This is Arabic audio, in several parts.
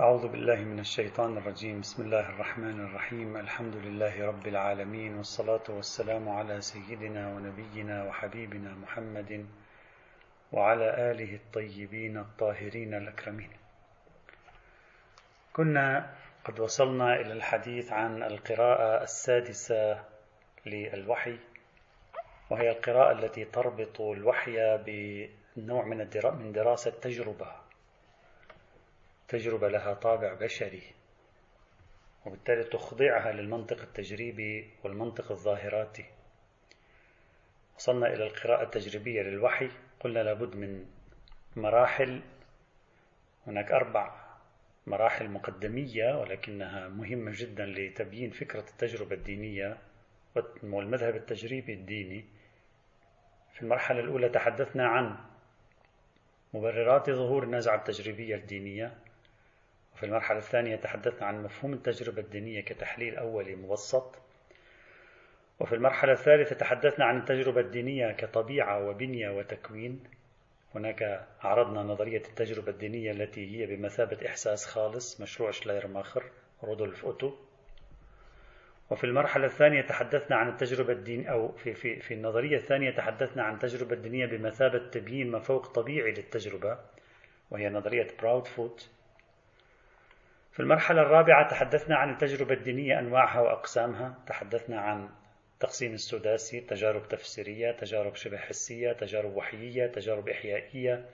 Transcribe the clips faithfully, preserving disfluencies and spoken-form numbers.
أعوذ بالله من الشيطان الرجيم. بسم الله الرحمن الرحيم. الحمد لله رب العالمين، والصلاة والسلام على سيدنا ونبينا وحبيبنا محمد وعلى آله الطيبين الطاهرين الأكرمين. كنا قد وصلنا إلى الحديث عن القراءة السادسة للوحي، وهي القراءة التي تربط الوحي بنوع من دراسة تجربة تجربة لها طابع بشري، وبالتالي تخضعها للمنطق التجريبي والمنطق الظاهراتي. وصلنا إلى القراءة التجريبية للوحي، قلنا لابد من مراحل، هناك أربع مراحل مقدمية ولكنها مهمة جدا لتبيين فكرة التجربة الدينية والمذهب التجريبي الديني. في المرحلة الأولى تحدثنا عن مبررات ظهور النزعة التجريبية الدينية، وفي المرحلة الثانية تحدثنا عن مفهوم التجربة الدينية كتحليل أولي مبسط، وفي المرحلة الثالثة تحدثنا عن التجربة الدينية كطبيعة وبنية وتكوين. هناك عرضنا نظرية التجربة الدينية التي هي بمثابة إحساس خالص، مشروع شلايرماخر رودولف اوتو. وفي المرحلة الثانية تحدثنا عن التجربة الدينية، أو في, في, في النظرية الثانية تحدثنا عن التجربة الدينية بمثابة تبيين ما فوق طبيعي للتجربة، وهي نظرية براودفوت. في المرحلة الرابعة تحدثنا عن التجربة الدينية أنواعها وأقسامها، تحدثنا عن التقسيم السداسي، تجارب تفسيرية، تجارب شبه حسية، تجارب وحيية، تجارب إحيائية،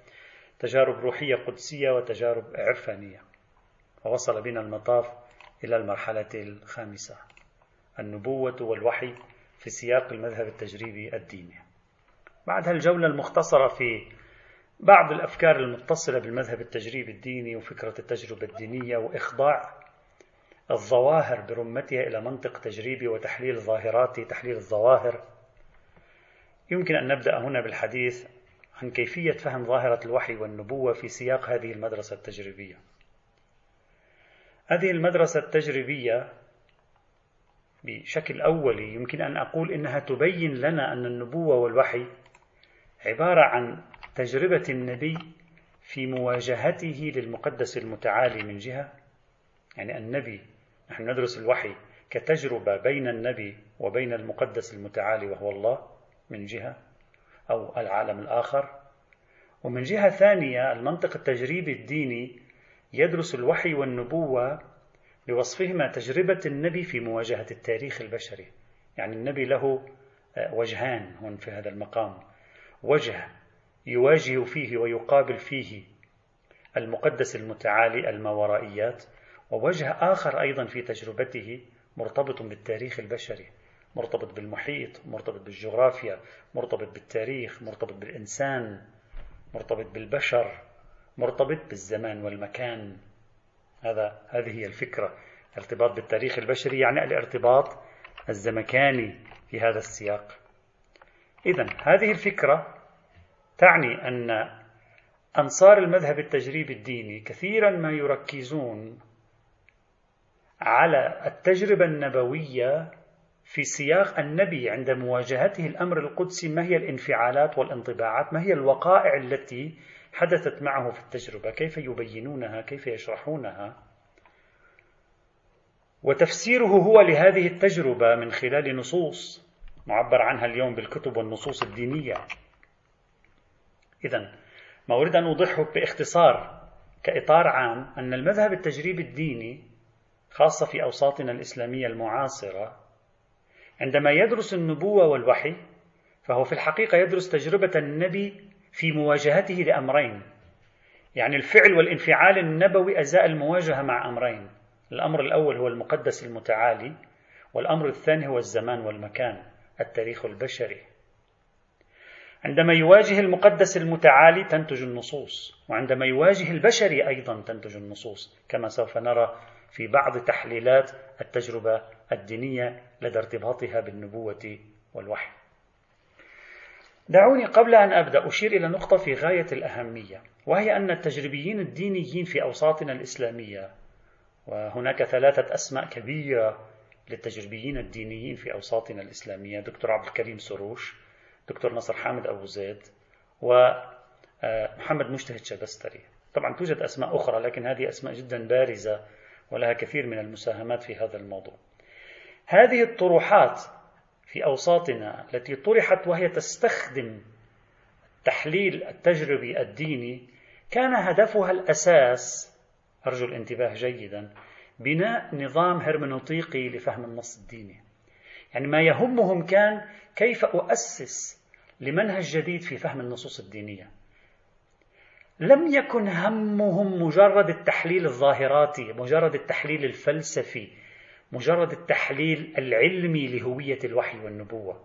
تجارب روحية قدسية، وتجارب عرفانية. ووصل بنا المطاف إلى المرحلة الخامسة، النبوة والوحي في سياق المذهب التجريبي الديني. بعد هالجولة المختصرة في بعض الأفكار المتصلة بالمذهب التجريبي الديني وفكرة التجربة الدينية وإخضاع الظواهر برمتها إلى منطق تجريبي وتحليل ظاهراتي، تحليل الظواهر، يمكن أن نبدأ هنا بالحديث عن كيفية فهم ظاهرة الوحي والنبوة في سياق هذه المدرسة التجريبية. هذه المدرسة التجريبية بشكل أولي يمكن أن أقول إنها تبين لنا أن النبوة والوحي عبارة عن تجربة النبي في مواجهته للمقدس المتعالي من جهة، يعني النبي، نحن ندرس الوحي كتجربة بين النبي وبين المقدس المتعالي وهو الله من جهة، أو العالم الآخر، ومن جهة ثانية المنطق التجريبي الديني يدرس الوحي والنبوة بوصفهما تجربة النبي في مواجهة التاريخ البشري. يعني النبي له وجهان هون في هذا المقام، وجه يواجه فيه ويقابل فيه المقدس المتعالي الماورائيات، ووجه آخر أيضا في تجربته مرتبط بالتاريخ البشري، مرتبط بالمحيط، مرتبط بالجغرافيا، مرتبط بالتاريخ، مرتبط بالإنسان، مرتبط بالبشر، مرتبط بالزمان والمكان. هذا هذه هي الفكرة، ارتباط بالتاريخ البشري، يعني الارتباط الزمكاني في هذا السياق. إذن هذه الفكرة تعني أن أنصار المذهب التجريبي الديني كثيرا ما يركزون على التجربة النبوية في سياق النبي عند مواجهته الأمر القدسي، ما هي الانفعالات والانطباعات، ما هي الوقائع التي حدثت معه في التجربة، كيف يبينونها، كيف يشرحونها، وتفسيره هو لهذه التجربة من خلال نصوص معبر عنها اليوم بالكتب والنصوص الدينية. إذن ما أريد أن أوضحه باختصار كإطار عام أن المذهب التجريبي الديني خاصة في أوساطنا الإسلامية المعاصرة عندما يدرس النبوة والوحي فهو في الحقيقة يدرس تجربة النبي في مواجهته لأمرين، يعني الفعل والانفعال النبوي أزاء المواجهة مع أمرين، الأمر الأول هو المقدس المتعالي، والأمر الثاني هو الزمان والمكان، التاريخ البشري. عندما يواجه المقدس المتعالي تنتج النصوص، وعندما يواجه البشري أيضا تنتج النصوص، كما سوف نرى في بعض تحليلات التجربة الدينية لدى ارتباطها بالنبوة والوحي. دعوني قبل أن أبدأ أشير إلى نقطة في غاية الأهمية، وهي أن التجربيين الدينيين في أوساطنا الإسلامية، وهناك ثلاثة أسماء كبيرة للتجربيين الدينيين في أوساطنا الإسلامية، دكتور عبد الكريم سروش، دكتور نصر حامد أبوزيد، ومحمد مجتهد شبستري. طبعا توجد أسماء أخرى لكن هذه أسماء جدا بارزة ولها كثير من المساهمات في هذا الموضوع. هذه الطروحات في أوساطنا التي طرحت وهي تستخدم التحليل التجربي الديني كان هدفها الأساس، أرجو الانتباه جيدا، بناء نظام هرمنوطيقي لفهم النص الديني. يعني ما يهمهم كان كيف أؤسس لمنهج جديد في فهم النصوص الدينية. لم يكن همهم مجرد التحليل الظاهراتي، مجرد التحليل الفلسفي، مجرد التحليل العلمي لهوية الوحي والنبوة.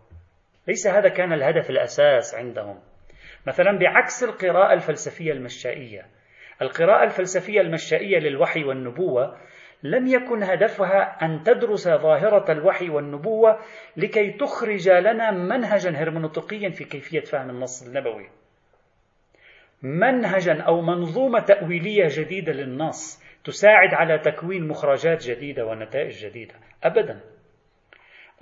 ليس هذا كان الهدف الأساس عندهم. مثلا بعكس القراءة الفلسفية المشائية، القراءة الفلسفية المشائية للوحي والنبوة لم يكن هدفها أن تدرس ظاهرة الوحي والنبوة لكي تخرج لنا منهجا هرمنوطقيا في كيفية فهم النص النبوي، منهجا أو منظومة تأويلية جديدة للنص تساعد على تكوين مخرجات جديدة ونتائج جديدة. أبدا.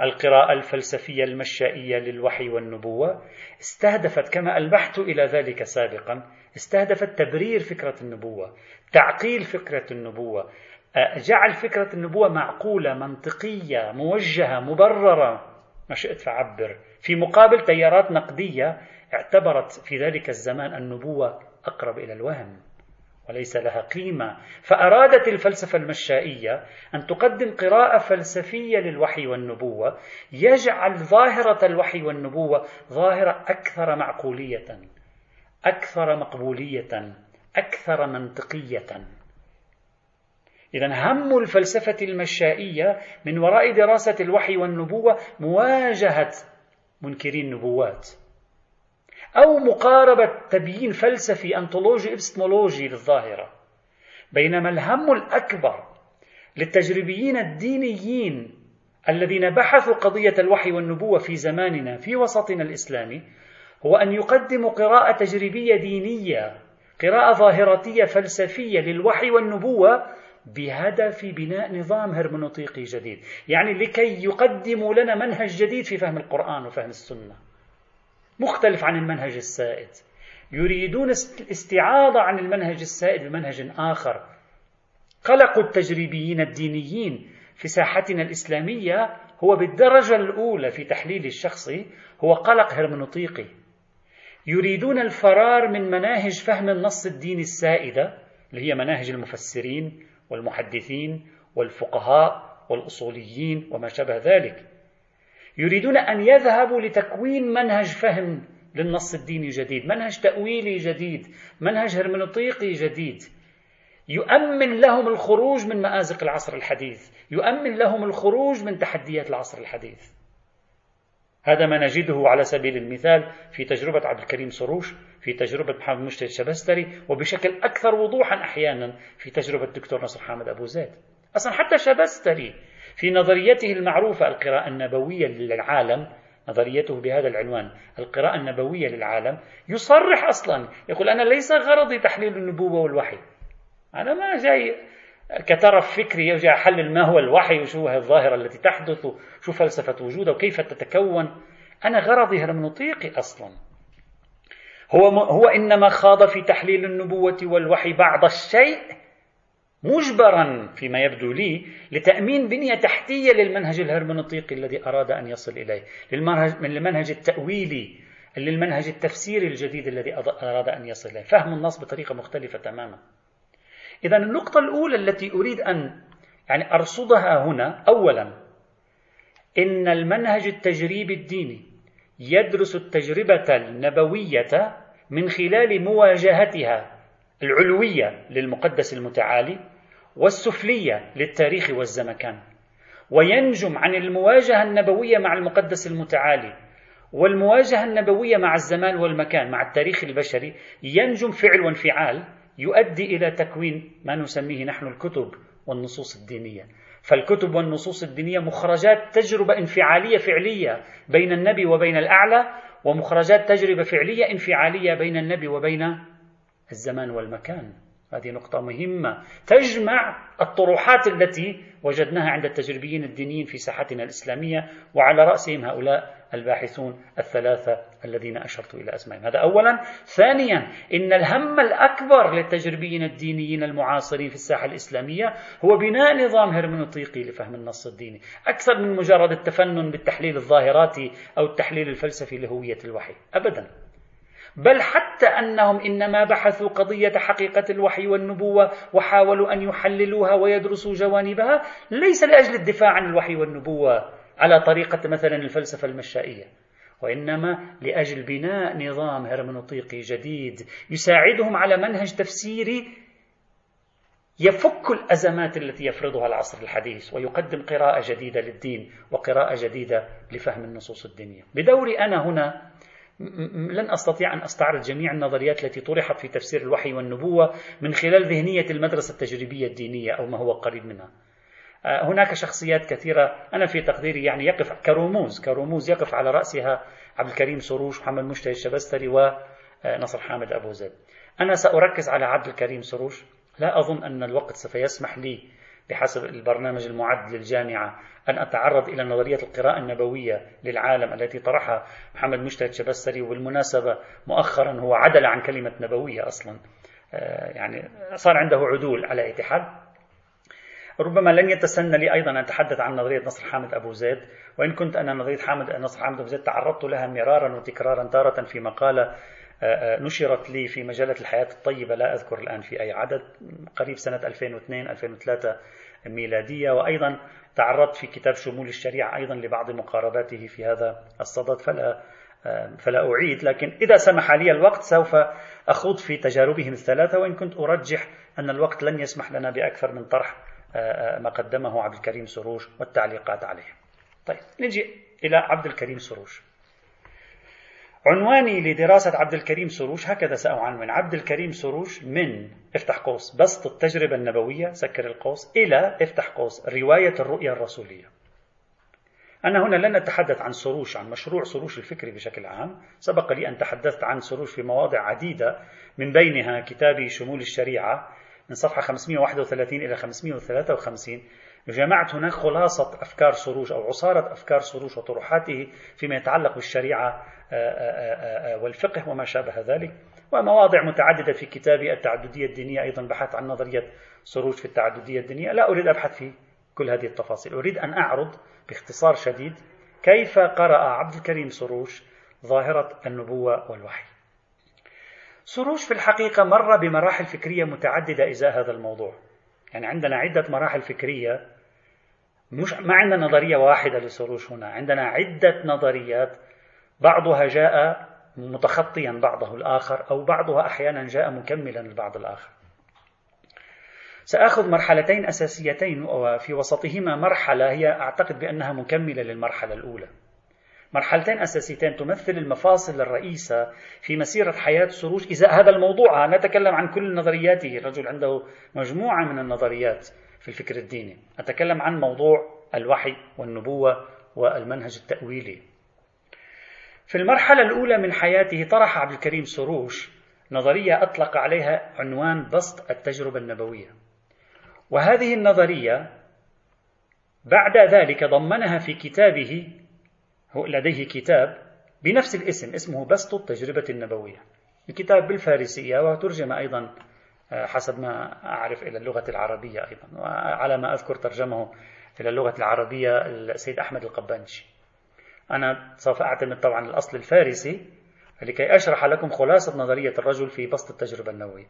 القراءة الفلسفية المشائية للوحي والنبوة استهدفت كما ألمحت إلى ذلك سابقا، استهدفت تبرير فكرة النبوة، تعقيل فكرة النبوة، جعل فكرة النبوة معقولة، منطقية، موجهة، مبررة، ما شئت فعبر، في مقابل تيارات نقدية اعتبرت في ذلك الزمان النبوة أقرب إلى الوهم وليس لها قيمة. فأرادت الفلسفة المشائية أن تقدم قراءة فلسفية للوحي والنبوة يجعل ظاهرة الوحي والنبوة ظاهرة أكثر معقولية، أكثر مقبولية، أكثر منطقية. إذن هم الفلسفة المشائية من وراء دراسة الوحي والنبوة مواجهة منكري النبوات أو مقاربة تبيين فلسفي أنطولوجي إبستمولوجي للظاهرة، بينما الهم الأكبر للتجربيين الدينيين الذين بحثوا قضية الوحي والنبوة في زماننا في وسطنا الإسلامي هو أن يقدموا قراءة تجريبية دينية، قراءة ظاهراتية فلسفية للوحي والنبوة بهدف بناء نظام هرمنوطيقي جديد، يعني لكي يقدموا لنا منهج جديد في فهم القرآن وفهم السنة مختلف عن المنهج السائد. يريدون الاستعاضة عن المنهج السائد بمنهج آخر. قلق التجريبيين الدينيين في ساحتنا الإسلامية هو بالدرجة الأولى في تحليلي الشخصي هو قلق هرمنوطيقي. يريدون الفرار من مناهج فهم النص الديني السائدة اللي هي مناهج المفسرين والمحدثين والفقهاء والأصوليين وما شابه ذلك. يريدون أن يذهبوا لتكوين منهج فهم للنص الديني جديد، منهج تأويلي جديد، منهج هرمنوطيقي جديد يؤمن لهم الخروج من مآزق العصر الحديث، يؤمن لهم الخروج من تحديات العصر الحديث. هذا ما نجده على سبيل المثال في تجربة عبد الكريم سروش، في تجربة محمد مجتهد شبستري، وبشكل أكثر وضوحا أحيانا في تجربة الدكتور نصر حامد أبوزيد. أصلا حتى شبستري في نظريته المعروفة القراءة النبوية للعالم، نظريته بهذا العنوان القراءة النبوية للعالم، يصرح أصلا يقول أنا ليس غرضي تحليل النبوة والوحي، أنا ما جاي كطرف فكري يجي أحلل ما هو الوحي وشو هي الظاهرة التي تحدث وشو فلسفة وجودها وكيف تتكون، أنا غرضي هرمنوطيقي أصلا. هو, هو إنما خاض في تحليل النبوة والوحي بعض الشيء مجبرا فيما يبدو لي لتأمين بنية تحتية للمنهج الهرمنوطيقي الذي أراد أن يصل إليه، للمنهج التأويلي، للمنهج التفسيري الجديد الذي أراد أن يصل إليه، فهم النص بطريقة مختلفة تماما. إذن النقطة الأولى التي أريد أن يعني أرصدها هنا، أولا إن المنهج التجريبي الديني يدرس التجربة النبوية من خلال مواجهتها العلوية للمقدس المتعالي والسفلية للتاريخ والزمكان، وينجم عن المواجهة النبوية مع المقدس المتعالي والمواجهة النبوية مع الزمان والمكان، مع التاريخ البشري، ينجم فعل وانفعال يؤدي إلى تكوين ما نسميه نحن الكتب والنصوص الدينية. فالكتب والنصوص الدينية مخرجات تجربة انفعالية فعلية بين النبي وبين الأعلى، ومخرجات تجربة فعلية انفعالية بين النبي وبين الزمان والمكان. هذه نقطة مهمة تجمع الطروحات التي وجدناها عند التجربيين الدينيين في ساحتنا الإسلامية، وعلى رأسهم هؤلاء الباحثون الثلاثة الذين أشرت إلى أسمائهم. هذا أولا. ثانيا، إن الهم الأكبر للتجربيين الدينيين المعاصرين في الساحة الإسلامية هو بناء نظام هرمنوطقي لفهم النص الديني، أكثر من مجرد التفنن بالتحليل الظاهراتي أو التحليل الفلسفي لهوية الوحي أبدا، بل حتى أنهم إنما بحثوا قضية حقيقة الوحي والنبوة وحاولوا أن يحللوها ويدرسوا جوانبها، ليس لأجل الدفاع عن الوحي والنبوة على طريقة مثلا الفلسفة المشائية، وإنما لأجل بناء نظام هرمنوطقي جديد يساعدهم على منهج تفسيري يفك الأزمات التي يفرضها العصر الحديث، ويقدم قراءة جديدة للدين وقراءة جديدة لفهم النصوص الدينية. بدوري أنا هنا لن أستطيع أن أستعرض جميع النظريات التي طرحت في تفسير الوحي والنبوة من خلال ذهنية المدرسة التجريبية الدينية أو ما هو قريب منها. هناك شخصيات كثيرة أنا في تقديري يعني يقف كرموز كرموز يقف على رأسها عبد الكريم سروش، محمد مجتهد شبستري، ونصر حامد أبوزيد. أنا سأركز على عبد الكريم سروش، لا أظن أن الوقت سوف يسمح لي بحسب البرنامج المعد للجامعة أن أتعرض إلى نظرية القراءة النبوية للعالم التي طرحها محمد مجتهد شبستري، وبالمناسبة مؤخرا هو عدل عن كلمة نبوية أصلا، يعني صار عنده عدول على أي حال. ربما لن يتسنى لي أيضا أن أتحدث عن نظرية نصر حامد أبوزيد، وإن كنت أنا نظرية حامد نصر حامد أبوزيد تعرضت لها مرارا وتكرارا، تارة في مقالة نشرت لي في مجلة الحياة الطيبة، لا أذكر الآن في أي عدد، قريب سنة ألفين واثنين ألفين وثلاثة ميلادية، وأيضا تعرضت في كتاب شمول الشريعة أيضا لبعض مقارباته في هذا الصدد، فلا فلا أعيد. لكن إذا سمح لي الوقت سوف أخوض في تجاربهم الثلاثة، وإن كنت أرجح أن الوقت لن يسمح لنا بأكثر من طرح ما قدمه عبد الكريم سروش والتعليقات عليه. طيب، نجي إلى عبد الكريم سروش. عنواني لدراسة عبد الكريم سروش هكذا سأعنون: عبد الكريم سروش من افتح قوس بسط التجربة النبوية سكر القوس إلى افتح قوس رواية الرؤيا الرسوليّة. أنا هنا لن أتحدث عن سروش، عن مشروع سروش الفكري بشكل عام، سبق لي أن تحدثت عن سروش في مواضع عديدة، من بينها كتابي شمول الشريعة من صفحة خمسمئة وواحد وثلاثين إلى خمسمئة وثلاثة وخمسين. جمعت هناك خلاصة أفكار سروش أو عصارة أفكار سروش وطروحاته فيما يتعلق بالشريعة والفقه وما شابه ذلك، ومواضع متعددة في كتابي التعددية الدينية، أيضا بحثت عن نظرية سروش في التعددية الدينية. لا أريد أبحث في كل هذه التفاصيل، أريد أن أعرض باختصار شديد كيف قرأ عبد الكريم سروش ظاهرة النبوة والوحي. سروش في الحقيقة مر بمراحل فكرية متعددة إزاء هذا الموضوع، يعني عندنا عدة مراحل فكرية، مش ما عندنا نظرية واحدة لسروش هنا، عندنا عدة نظريات، بعضها جاء متخطيا بعضه الآخر، أو بعضها أحيانا جاء مكملا البعض الآخر. سأخذ مرحلتين أساسيتين، وفي وسطهما مرحلة هي أعتقد بأنها مكملة للمرحلة الأولى. مرحلتين أساسيتين تمثل المفاصل الرئيسة في مسيرة حياة سروش إزاء هذا الموضوع. أنا أتكلم عن كل نظرياته، الرجل عنده مجموعة من النظريات في الفكر الديني، أتكلم عن موضوع الوحي والنبوة والمنهج التأويلي. في المرحلة الأولى من حياته طرح عبد الكريم سروش نظرية أطلق عليها عنوان بسط التجربة النبوية، وهذه النظرية بعد ذلك ضمنها في كتابه، لديه كتاب بنفس الاسم اسمه بسط التجربة النبوية، الكتاب بالفارسية وترجم أيضا حسب ما أعرف إلى اللغة العربية أيضا، وعلى ما أذكر ترجمه إلى اللغة العربية السيد أحمد القبنجي. أنا سوف أعتمد طبعا الأصل الفارسي لكي أشرح لكم خلاصة نظرية الرجل في بسط التجربة النبوية.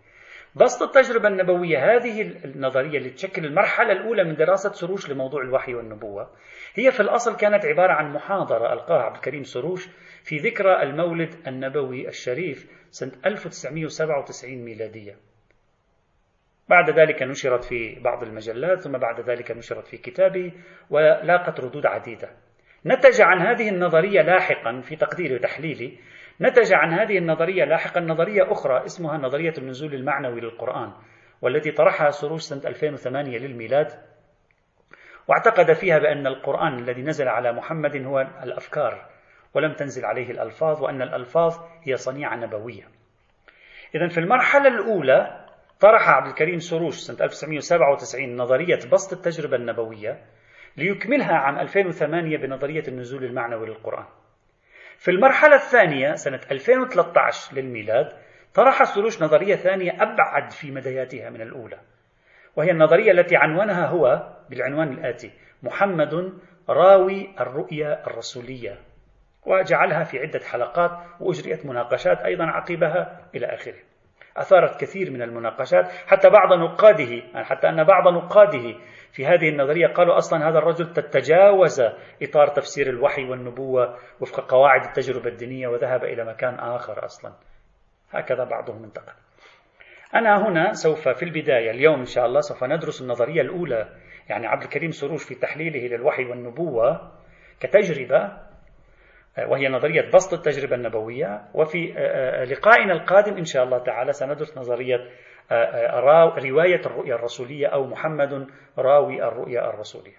بسط التجربة النبوية، هذه النظرية اللي تشكل المرحلة الأولى من دراسة سروش لموضوع الوحي والنبوة، هي في الأصل كانت عبارة عن محاضرة ألقاها عبد الكريم سروش في ذكرى المولد النبوي الشريف سنة ألف وتسعمئة وسبعة وتسعين ميلادية، بعد ذلك نشرت في بعض المجلات، ثم بعد ذلك نشرت في كتابه ولاقت ردود عديدة. نتج عن هذه النظرية لاحقا في تقديري وتحليلي نتج عن هذه النظرية لاحقا نظرية أخرى اسمها نظرية النزول المعنوي للقرآن، والتي طرحها سروش سنة ألفين وثمانية للميلاد، واعتقد فيها بأن القرآن الذي نزل على محمد هو الأفكار ولم تنزل عليه الألفاظ، وأن الألفاظ هي صنيعة نبوية. إذن في المرحلة الأولى طرح عبد الكريم سروش سنة ألف وتسعمئة وسبعة وتسعين نظرية بسط التجربة النبويّة ليكملها عام ألفين وثمانية بنظرية النزول المعنوي للقرآن. في المرحلة الثانية سنة ألفين وثلاثة عشر للميلاد طرح سروش نظرية ثانية أبعد في مدياتها من الأولى، وهي النظرية التي عنوانها هو بالعنوان الآتي: محمد راوي الرؤيا الرسوليّة، وجعلها في عدة حلقات وأجريت مناقشات أيضا عقبها إلى آخره، أثارت كثير من المناقشات حتى بعض نقاده حتى أن بعض نقاده في هذه النظرية قالوا أصلا هذا الرجل تتجاوز إطار تفسير الوحي والنبوة وفق قواعد التجربة الدينية وذهب إلى مكان آخر أصلا، هكذا بعضهم انتقد. أنا هنا سوف في البداية اليوم إن شاء الله سوف ندرس النظرية الأولى، يعني عبد الكريم سروش في تحليله للوحي والنبوة كتجربة، وهي نظرية بسط التجربة النبويّة، وفي لقائنا القادم إن شاء الله تعالى سندرس نظرية رواية الرؤيا الرسوليّة أو محمد راوي الرؤيا الرسوليّة.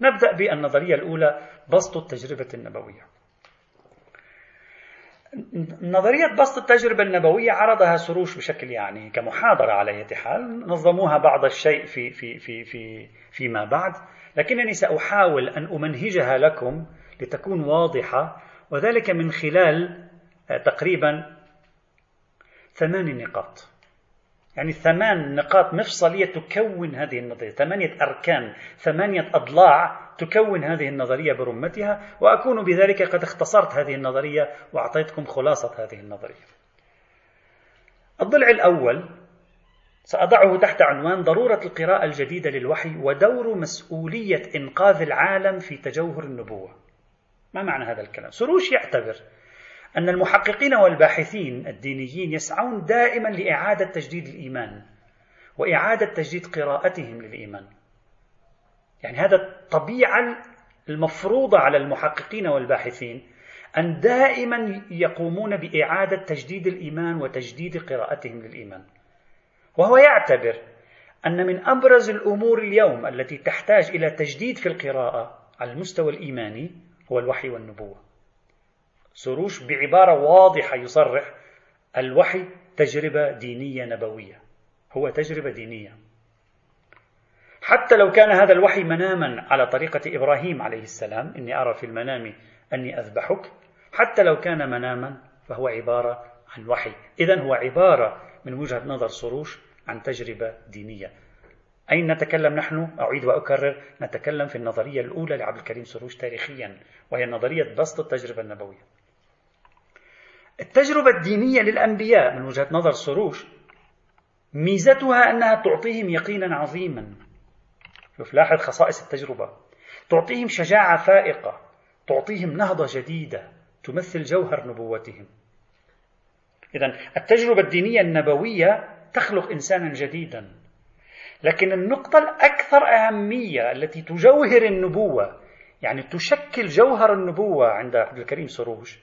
نبدأ بالنظرية الأولى، بسط التجربة النبويّة. نظرية بسط التجربة النبويّة عرضها سروش بشكل يعني كمحاضرة على أي حال، نظموها بعض الشيء في في في في فيما بعد، لكنني سأحاول أن أمنهجها لكم لتكون واضحة، وذلك من خلال تقريبا ثمان نقاط، يعني ثمان نقاط مفصلية تكون هذه النظرية، ثمانية أركان، ثمانية أضلاع تكون هذه النظرية برمتها، وأكون بذلك قد اختصرت هذه النظرية وأعطيتكم خلاصة هذه النظرية. الضلع الأول سأضعه تحت عنوان ضرورة القراءة الجديدة للوحي ودور مسؤولية إنقاذ العالم في تجوهر النبوة. ما معنى هذا الكلام؟ سروش يعتبر أن المحققين والباحثين الدينيين يسعون دائما لإعادة تجديد الإيمان وإعادة تجديد قراءتهم للإيمان، يعني هذا الطبيعة المفروضة على المحققين والباحثين أن دائما يقومون بإعادة تجديد الإيمان وتجديد قراءتهم للإيمان. وهو يعتبر أن من أبرز الأمور اليوم التي تحتاج إلى تجديد في القراءة على المستوى الإيماني هو الوحي والنبوة. سروش بعبارة واضحة يصرح: الوحي تجربة دينية نبوية، هو تجربة دينية، حتى لو كان هذا الوحي مناما على طريقة إبراهيم عليه السلام: إني أرى في المنام أني أذبحك، حتى لو كان مناما فهو عبارة عن وحي. إذن هو عبارة من وجهة نظر سروش عن تجربة دينية. أين نتكلم نحن؟ أعيد وأكرر، نتكلم في النظرية الأولى لعبد الكريم سروش تاريخيا، وهي نظرية بسط التجربة النبوية. التجربة الدينية للأنبياء من وجهة نظر سروش ميزتها أنها تعطيهم يقينا عظيما، شوف لاحظ خصائص التجربة، تعطيهم شجاعة فائقة، تعطيهم نهضة جديدة تمثل جوهر نبوتهم. إذن التجربة الدينية النبوية تخلق إنسانا جديدا، لكن النقطة الأكثر أهمية التي تجوهر النبوة، يعني تشكل جوهر النبوة عند عبد الكريم سروش،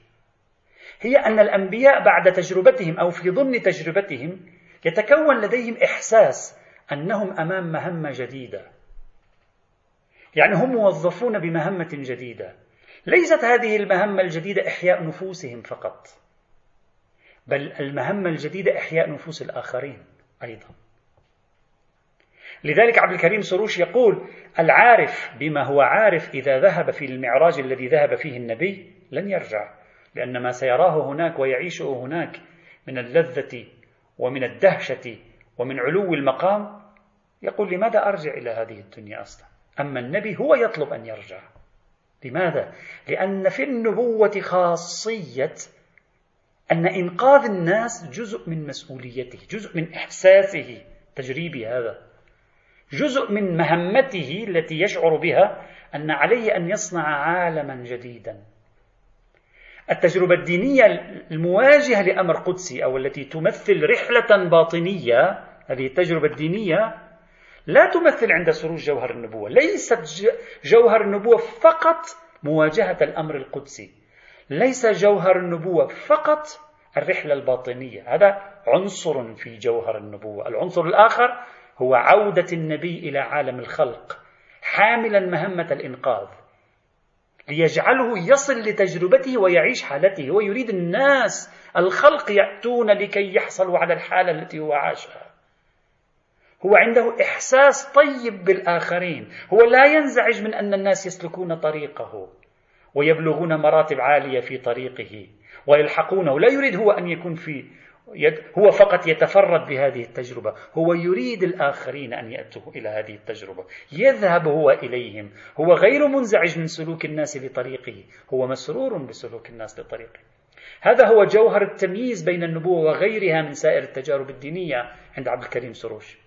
هي أن الأنبياء بعد تجربتهم أو في ضمن تجربتهم يتكون لديهم إحساس أنهم أمام مهمة جديدة، يعني هم موظفون بمهمة جديدة. ليست هذه المهمة الجديدة إحياء نفوسهم فقط، بل المهمة الجديدة إحياء نفوس الآخرين أيضا. لذلك عبد الكريم سروش يقول: العارف بما هو عارف إذا ذهب في المعراج الذي ذهب فيه النبي لن يرجع، لأن ما سيراه هناك ويعيشه هناك من اللذة ومن الدهشة ومن علو المقام، يقول: لماذا أرجع إلى هذه الدنيا أصلا؟ أما النبي هو يطلب أن يرجع. لماذا؟ لأن في النبوة خاصية أن إنقاذ الناس جزء من مسؤوليته، جزء من إحساسه تجريبي، هذا جزء من مهمته التي يشعر بها أن عليه أن يصنع عالما جديدا. التجربة الدينية المواجهة لأمر قدسي أو التي تمثل رحلة باطنية، هذه التجربة الدينية لا تمثل عند سروش جوهر النبوة. ليست جوهر النبوة فقط مواجهة الأمر القدسي، ليس جوهر النبوة فقط الرحلة الباطنية، هذا عنصر في جوهر النبوة. العنصر الآخر هو عودة النبي إلى عالم الخلق حاملا مهمة الإنقاذ، ليجعله يصل لتجربته ويعيش حالته، ويريد الناس الخلق يأتون لكي يحصلوا على الحالة التي هو عاشها. هو عنده إحساس طيب بالآخرين، هو لا ينزعج من أن الناس يسلكون طريقه ويبلغون مراتب عالية في طريقه ويلحقونه، لا يريد هو أن يكون في يد، هو فقط يتفرد بهذه التجربة، هو يريد الآخرين أن يأتوا إلى هذه التجربة، يذهب هو إليهم، هو غير منزعج من سلوك الناس لطريقه، هو مسرور بسلوك الناس لطريقه. هذا هو جوهر التمييز بين النبوة وغيرها من سائر التجارب الدينية عند عبد الكريم سروش،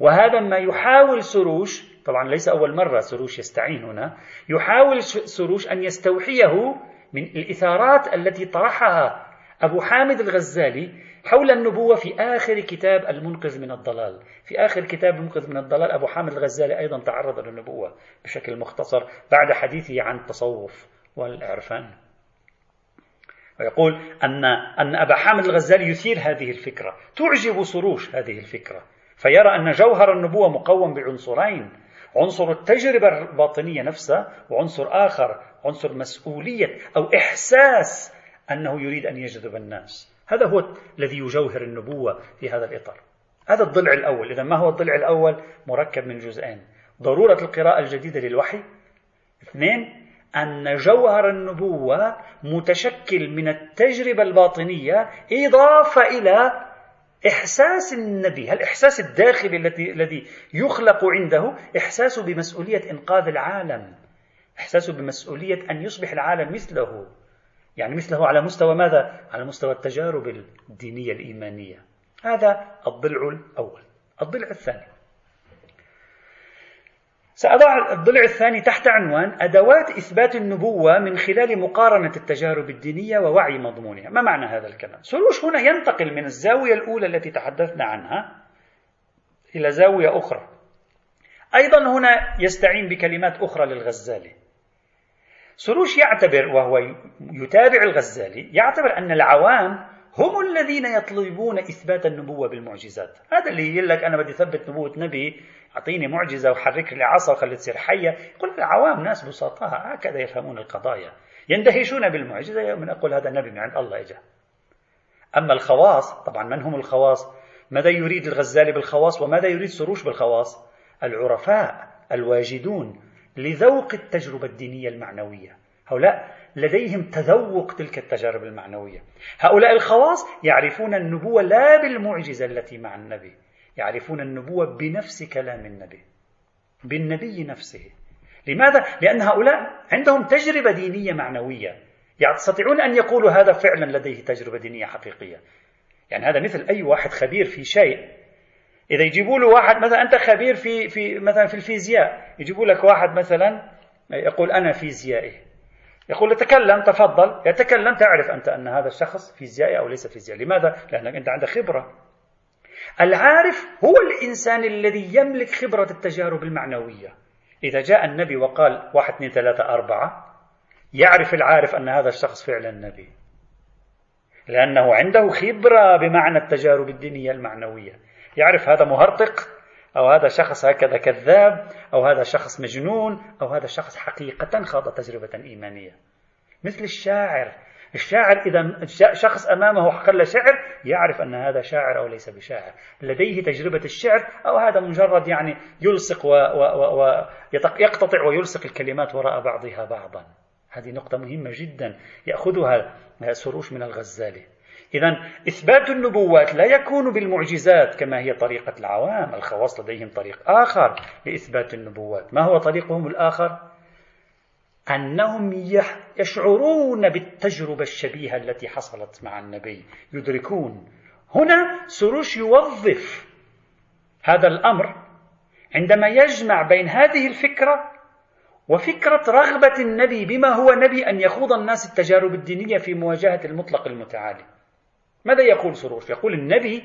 وهذا ما يحاول سروش، طبعا ليس أول مرة سروش يستعين هنا، يحاول سروش أن يستوحيه من الإثارات التي طرحها أبو حامد الغزالي حول النبوة في آخر كتاب المنقذ من الضلال. في آخر كتاب المنقذ من الضلال أبو حامد الغزالي أيضا تعرض للنبوة بشكل مختصر بعد حديثه عن التصوف والعرفان، ويقول أن أن أبا حامد الغزالي يثير هذه الفكرة، تعجب سروش هذه الفكرة، فيرى أن جوهر النبوة مقوم بعنصرين، عنصر التجربة الباطنية نفسها وعنصر آخر، عنصر مسؤولية أو إحساس أنه يريد أن يجذب الناس. هذا هو الذي يجوهر النبوة في هذا الإطار. هذا الضلع الأول. إذا ما هو الضلع الأول؟ مركب من جزئين: ضرورة القراءة الجديدة للوحي، اثنين أن جوهر النبوة متشكل من التجربة الباطنية إضافة إلى إحساس النبي، الإحساس الداخلي الذي يخلق عنده، إحساسه بمسؤولية إنقاذ العالم، إحساسه بمسؤولية أن يصبح العالم مثله، يعني مثله على مستوى ماذا؟ على مستوى التجارب الدينية الإيمانية. هذا الضلع الأول. الضلع الثاني، سأضع الضلع الثاني تحت عنوان أدوات إثبات النبوة من خلال مقارنة التجارب الدينية ووعي مضمونها. ما معنى هذا الكلام؟ سروش هنا ينتقل من الزاوية الأولى التي تحدثنا عنها إلى زاوية أخرى، أيضا هنا يستعين بكلمات أخرى للغزالي. سروش يعتبر، وهو يتابع الغزالي، يعتبر أن العوام هم الذين يطلبون إثبات النبوة بالمعجزات. هذا اللي يقول لك أنا بدي أثبت نبوة نبي، أعطيني معجزة وحرك لي عصا وخلي تصير حية. يقول العوام ناس بساطها هكذا يفهمون القضايا، يندهشون بالمعجزة من أقول هذا نبي من عند الله إجا. أما الخواص، طبعا من هم الخواص؟ ماذا يريد الغزالي بالخواص وماذا يريد سروش بالخواص؟ العرفاء الواجدون لذوق التجربة الدينية المعنوية، هؤلاء لديهم تذوق تلك التجارب المعنوية. هؤلاء الخواص يعرفون النبوة لا بالمعجزة التي مع النبي، يعرفون النبوة بنفس كلام النبي، بالنبي نفسه. لماذا؟ لأن هؤلاء عندهم تجربة دينية معنوية، يستطيعون أن يقولوا هذا فعلا لديه تجربة دينية حقيقية. يعني هذا مثل أي واحد خبير في شيء، إذا يجيبوا له واحد مثلا أنت خبير في في مثلا في الفيزياء، يجيبوا لك واحد مثلا يقول أنا فيزيائي، يقول تكلم، تفضل يتكلم، تعرف أنت أن هذا الشخص فيزيائي أو ليس فيزيائي. لماذا؟ لأنك أنت عندك خبرة. العارف هو الإنسان الذي يملك خبرة التجارب المعنوية. إذا جاء النبي وقال واحد اثنين ثلاثة أربعة، يعرف العارف أن هذا الشخص فعلا نبي، لأنه عنده خبرة بمعنى التجارب الدينية المعنوية. يعرف هذا مهرطق، أو هذا شخص هكذا كذاب، أو هذا شخص مجنون، أو هذا شخص حقيقة خاض تجربة إيمانية. مثل الشاعر، الشاعر إذا شخص أمامه قال شعر، يعرف أن هذا شاعر أو ليس بشاعر، لديه تجربة الشعر، أو هذا مجرد يعني يلصق ويقتطع ويلصق الكلمات وراء بعضها بعضا. هذه نقطة مهمة جدا يأخذها سروش من الغزالي. إذن إثبات النبوات لا يكون بالمعجزات كما هي طريقة العوام، الخواص لديهم طريق آخر لإثبات النبوات. ما هو طريقهم الآخر؟ أنهم يشعرون بالتجربة الشبيهة التي حصلت مع النبي، يدركون. هنا سروش يوظف هذا الأمر عندما يجمع بين هذه الفكرة وفكرة رغبة النبي بما هو نبي أن يخوض الناس التجارب الدينية في مواجهة المطلق المتعالي. ماذا يقول سروش؟ يقول النبي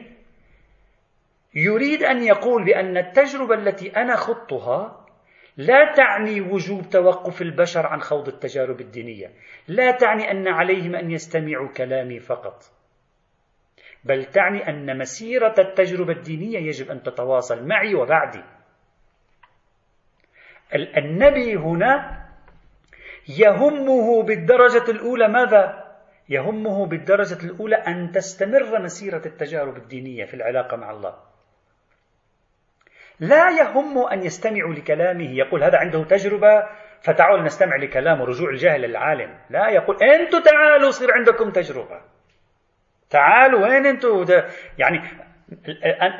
يريد أن يقول بأن التجربة التي أنا خضتها لا تعني وجوب توقف البشر عن خوض التجارب الدينية، لا تعني أن عليهم أن يستمعوا كلامي فقط، بل تعني أن مسيرة التجربة الدينية يجب أن تتواصل معي وبعدي. النبي هنا يهمه بالدرجة الأولى ماذا؟ يهمه بالدرجة الأولى أن تستمر مسيرة التجارب الدينية في العلاقة مع الله، لا يهم أن يستمعوا لكلامه. يقول هذا عنده تجربة فتعالوا نستمع لكلامه، رجوع الجاهل للعالم. لا، يقول أنتوا تعالوا صير عندكم تجربة، تعالوا وين أنتوا. يعني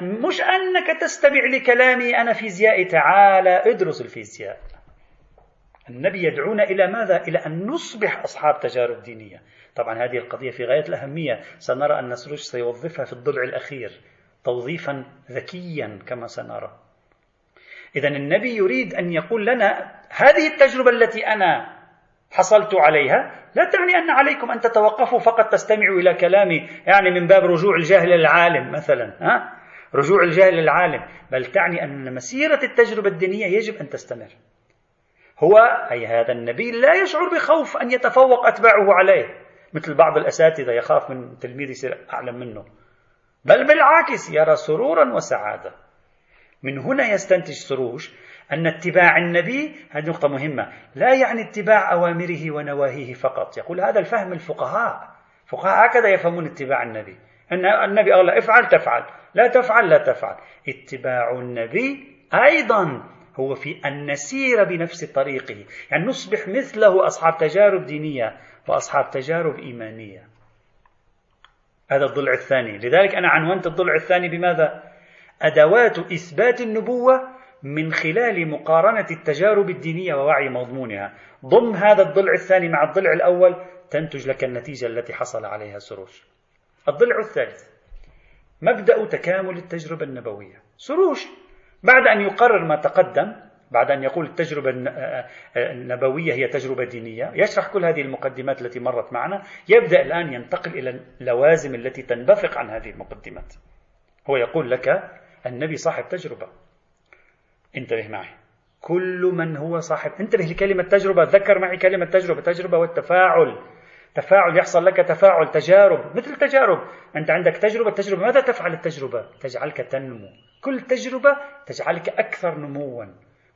مش أنك تستمع لكلامي أنا فيزيائي، تعالى ادرس الفيزياء. النبي يدعونا إلى ماذا؟ إلى أن نصبح أصحاب تجارب دينية. طبعا هذه القضية في غاية الأهمية، سنرى أن سروش سيوظفها في الضلع الأخير توظيفا ذكيا كما سنرى. إذن النبي يريد أن يقول لنا هذه التجربة التي أنا حصلت عليها لا تعني أن عليكم أن تتوقفوا فقط تستمعوا إلى كلامي، يعني من باب رجوع الجاهل للعالم مثلا، ها؟ رجوع الجاهل للعالم، بل تعني أن مسيرة التجربة الدينية يجب أن تستمر. هو أي هذا النبي لا يشعر بخوف أن يتفوق أتباعه عليه مثل بعض الأساتذة يخاف من تلميذ يصير أعلم منه، بل بالعكس يرى سرورا وسعادة. من هنا يستنتج سروش أن اتباع النبي، هذه نقطة مهمة، لا يعني اتباع أوامره ونواهيه فقط. يقول هذا الفهم الفقهاء، فقهاء هكذا يفهمون اتباع النبي، أن النبي أغلى افعل تفعل، لا تفعل لا تفعل. اتباع النبي أيضا هو في أن نسير بنفس طريقه، يعني نصبح مثله أصحاب تجارب دينية وأصحاب تجارب إيمانية. هذا الضلع الثاني. لذلك أنا عنونت الضلع الثاني بماذا؟ أدوات إثبات النبوة من خلال مقارنة التجارب الدينية ووعي مضمونها. ضم هذا الضلع الثاني مع الضلع الأول تنتج لك النتيجة التي حصل عليها سروش. الضلع الثالث، مبدأ تكامل التجربة النبوية. سروش بعد أن يقرر ما تقدم، بعد أن يقول التجربة النبوية هي تجربة دينية، يشرح كل هذه المقدمات التي مرت معنا، يبدأ الآن ينتقل إلى اللوازم التي تنبثق عن هذه المقدمات. هو يقول لك النبي صاحب تجربة، انتبه معي، كل من هو صاحب، انتبه لكلمة تجربة، ذكر معي كلمة تجربة، تجربة والتفاعل، تفاعل، يحصل لك تفاعل، تجارب مثل تجارب، أنت عندك تجربة، تجربة ماذا تفعل التجربة؟ تجعلك تنمو، كل تجربة تجعلك أكثر نموا،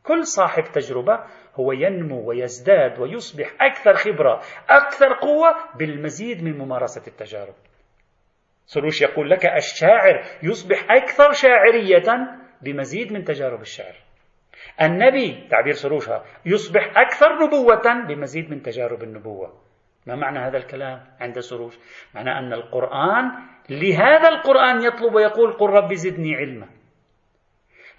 كل صاحب تجربة هو ينمو ويزداد ويصبح أكثر خبرة، أكثر قوة بالمزيد من ممارسة التجارب. سروش يقول لك الشاعر يصبح أكثر شاعرية بمزيد من تجارب الشعر، النبي تعبير سروش يصبح أكثر نبوة بمزيد من تجارب النبوة. ما معنى هذا الكلام عند سروش؟ معنى أن القرآن، لهذا القرآن يطلب ويقول قل رب زدني علما،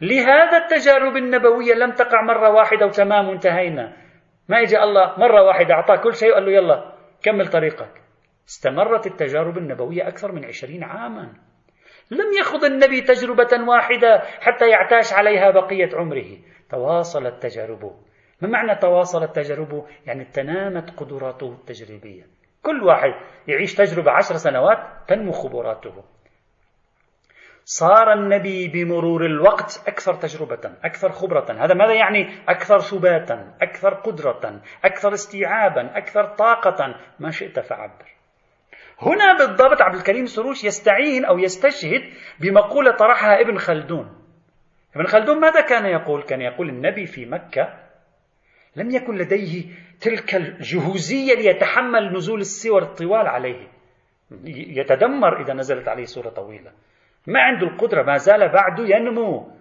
لهذا التجارب النبوية لم تقع مرة واحدة وتمام انتهينا، ما يجي الله مرة واحدة أعطاه كل شيء وقال له يلا كمل طريقك. استمرت التجارب النبوية أكثر من عشرين عاما، لم يخض النبي تجربة واحدة حتى يعتاش عليها بقية عمره، تواصلت تجاربه. ما معنى تواصلت تجاربه؟ يعني تنامت قدراته التجريبية، كل واحد يعيش تجربة عشر سنوات تنمو خبراته. صار النبي بمرور الوقت أكثر تجربة، أكثر خبرة. هذا ماذا يعني؟ أكثر ثباتا، أكثر قدرة، أكثر استيعابا، أكثر طاقة، ما شئت فعبر. هنا بالضبط عبد الكريم سروش يستعين أو يستشهد بمقولة طرحها ابن خلدون. ابن خلدون ماذا كان يقول؟ كان يقول النبي في مكة لم يكن لديه تلك الجهوزية ليتحمل نزول السور الطوال عليه، يتدمر إذا نزلت عليه سورة طويلة، ما عنده القدرة، ما زال بعده ينمو.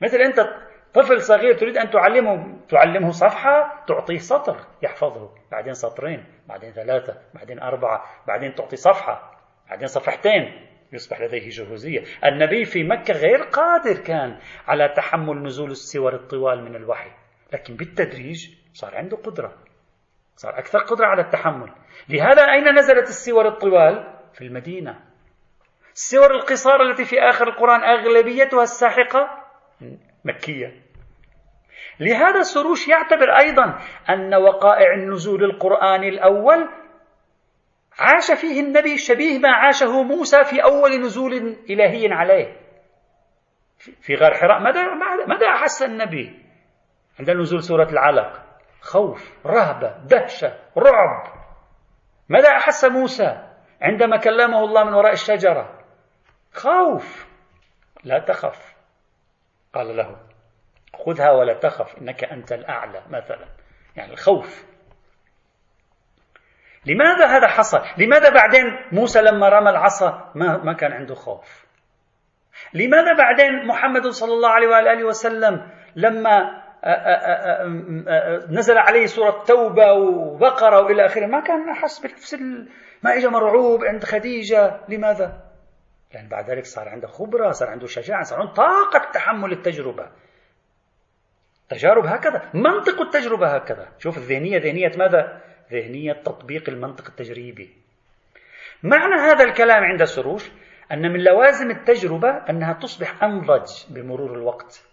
مثل أنت طفل صغير تريد أن تعلمه تعلمه صفحة، تعطيه سطر يحفظه، بعدين سطرين، بعدين ثلاثة، بعدين أربعة، بعدين تعطي صفحة، بعدين صفحتين، يصبح لديه جهوزية. النبي في مكة غير قادر كان على تحمل نزول السور الطوال من الوحي، لكن بالتدريج صار عنده قدرة، صار أكثر قدرة على التحمل. لهذا أين نزلت السور الطوال؟ في المدينة. السور القصار التي في آخر القرآن أغلبيتها الساحقة مكية. لهذا سروش يعتبر أيضا أن وقائع النزول القرآني الأول عاش فيه النبي شبيه ما عاشه موسى في أول نزول إلهي عليه في غار حراء. ماذا ماذا أحس النبي عند نزول سورة العلق؟ خوف، رهبة، دهشة، رعب. ماذا أحس موسى عندما كلمه الله من وراء الشجرة؟ خوف. لا تخف، قال له خذها ولا تخف إنك أنت الأعلى مثلا، يعني الخوف. لماذا هذا حصل؟ لماذا بعدين موسى لما رمى العصا ما ما كان عنده خوف؟ لماذا بعدين محمد صلى الله عليه وآله وسلم لما نزل عليه سورة توبة وبقرة وإلى آخره ما كان حس بنفس ما إجا مرعوب عند خديجة؟ لماذا؟ يعني بعد ذلك صار عنده خبرة، صار عنده شجاعة، صار عنده طاقة تحمل التجربة. تجارب هكذا، منطق التجربة هكذا. شوف الذهنية، ذهنية ماذا؟ ذهنية تطبيق المنطق التجريبي. معنى هذا الكلام عند سروش أن من لوازم التجربة أنها تصبح أنضج بمرور الوقت.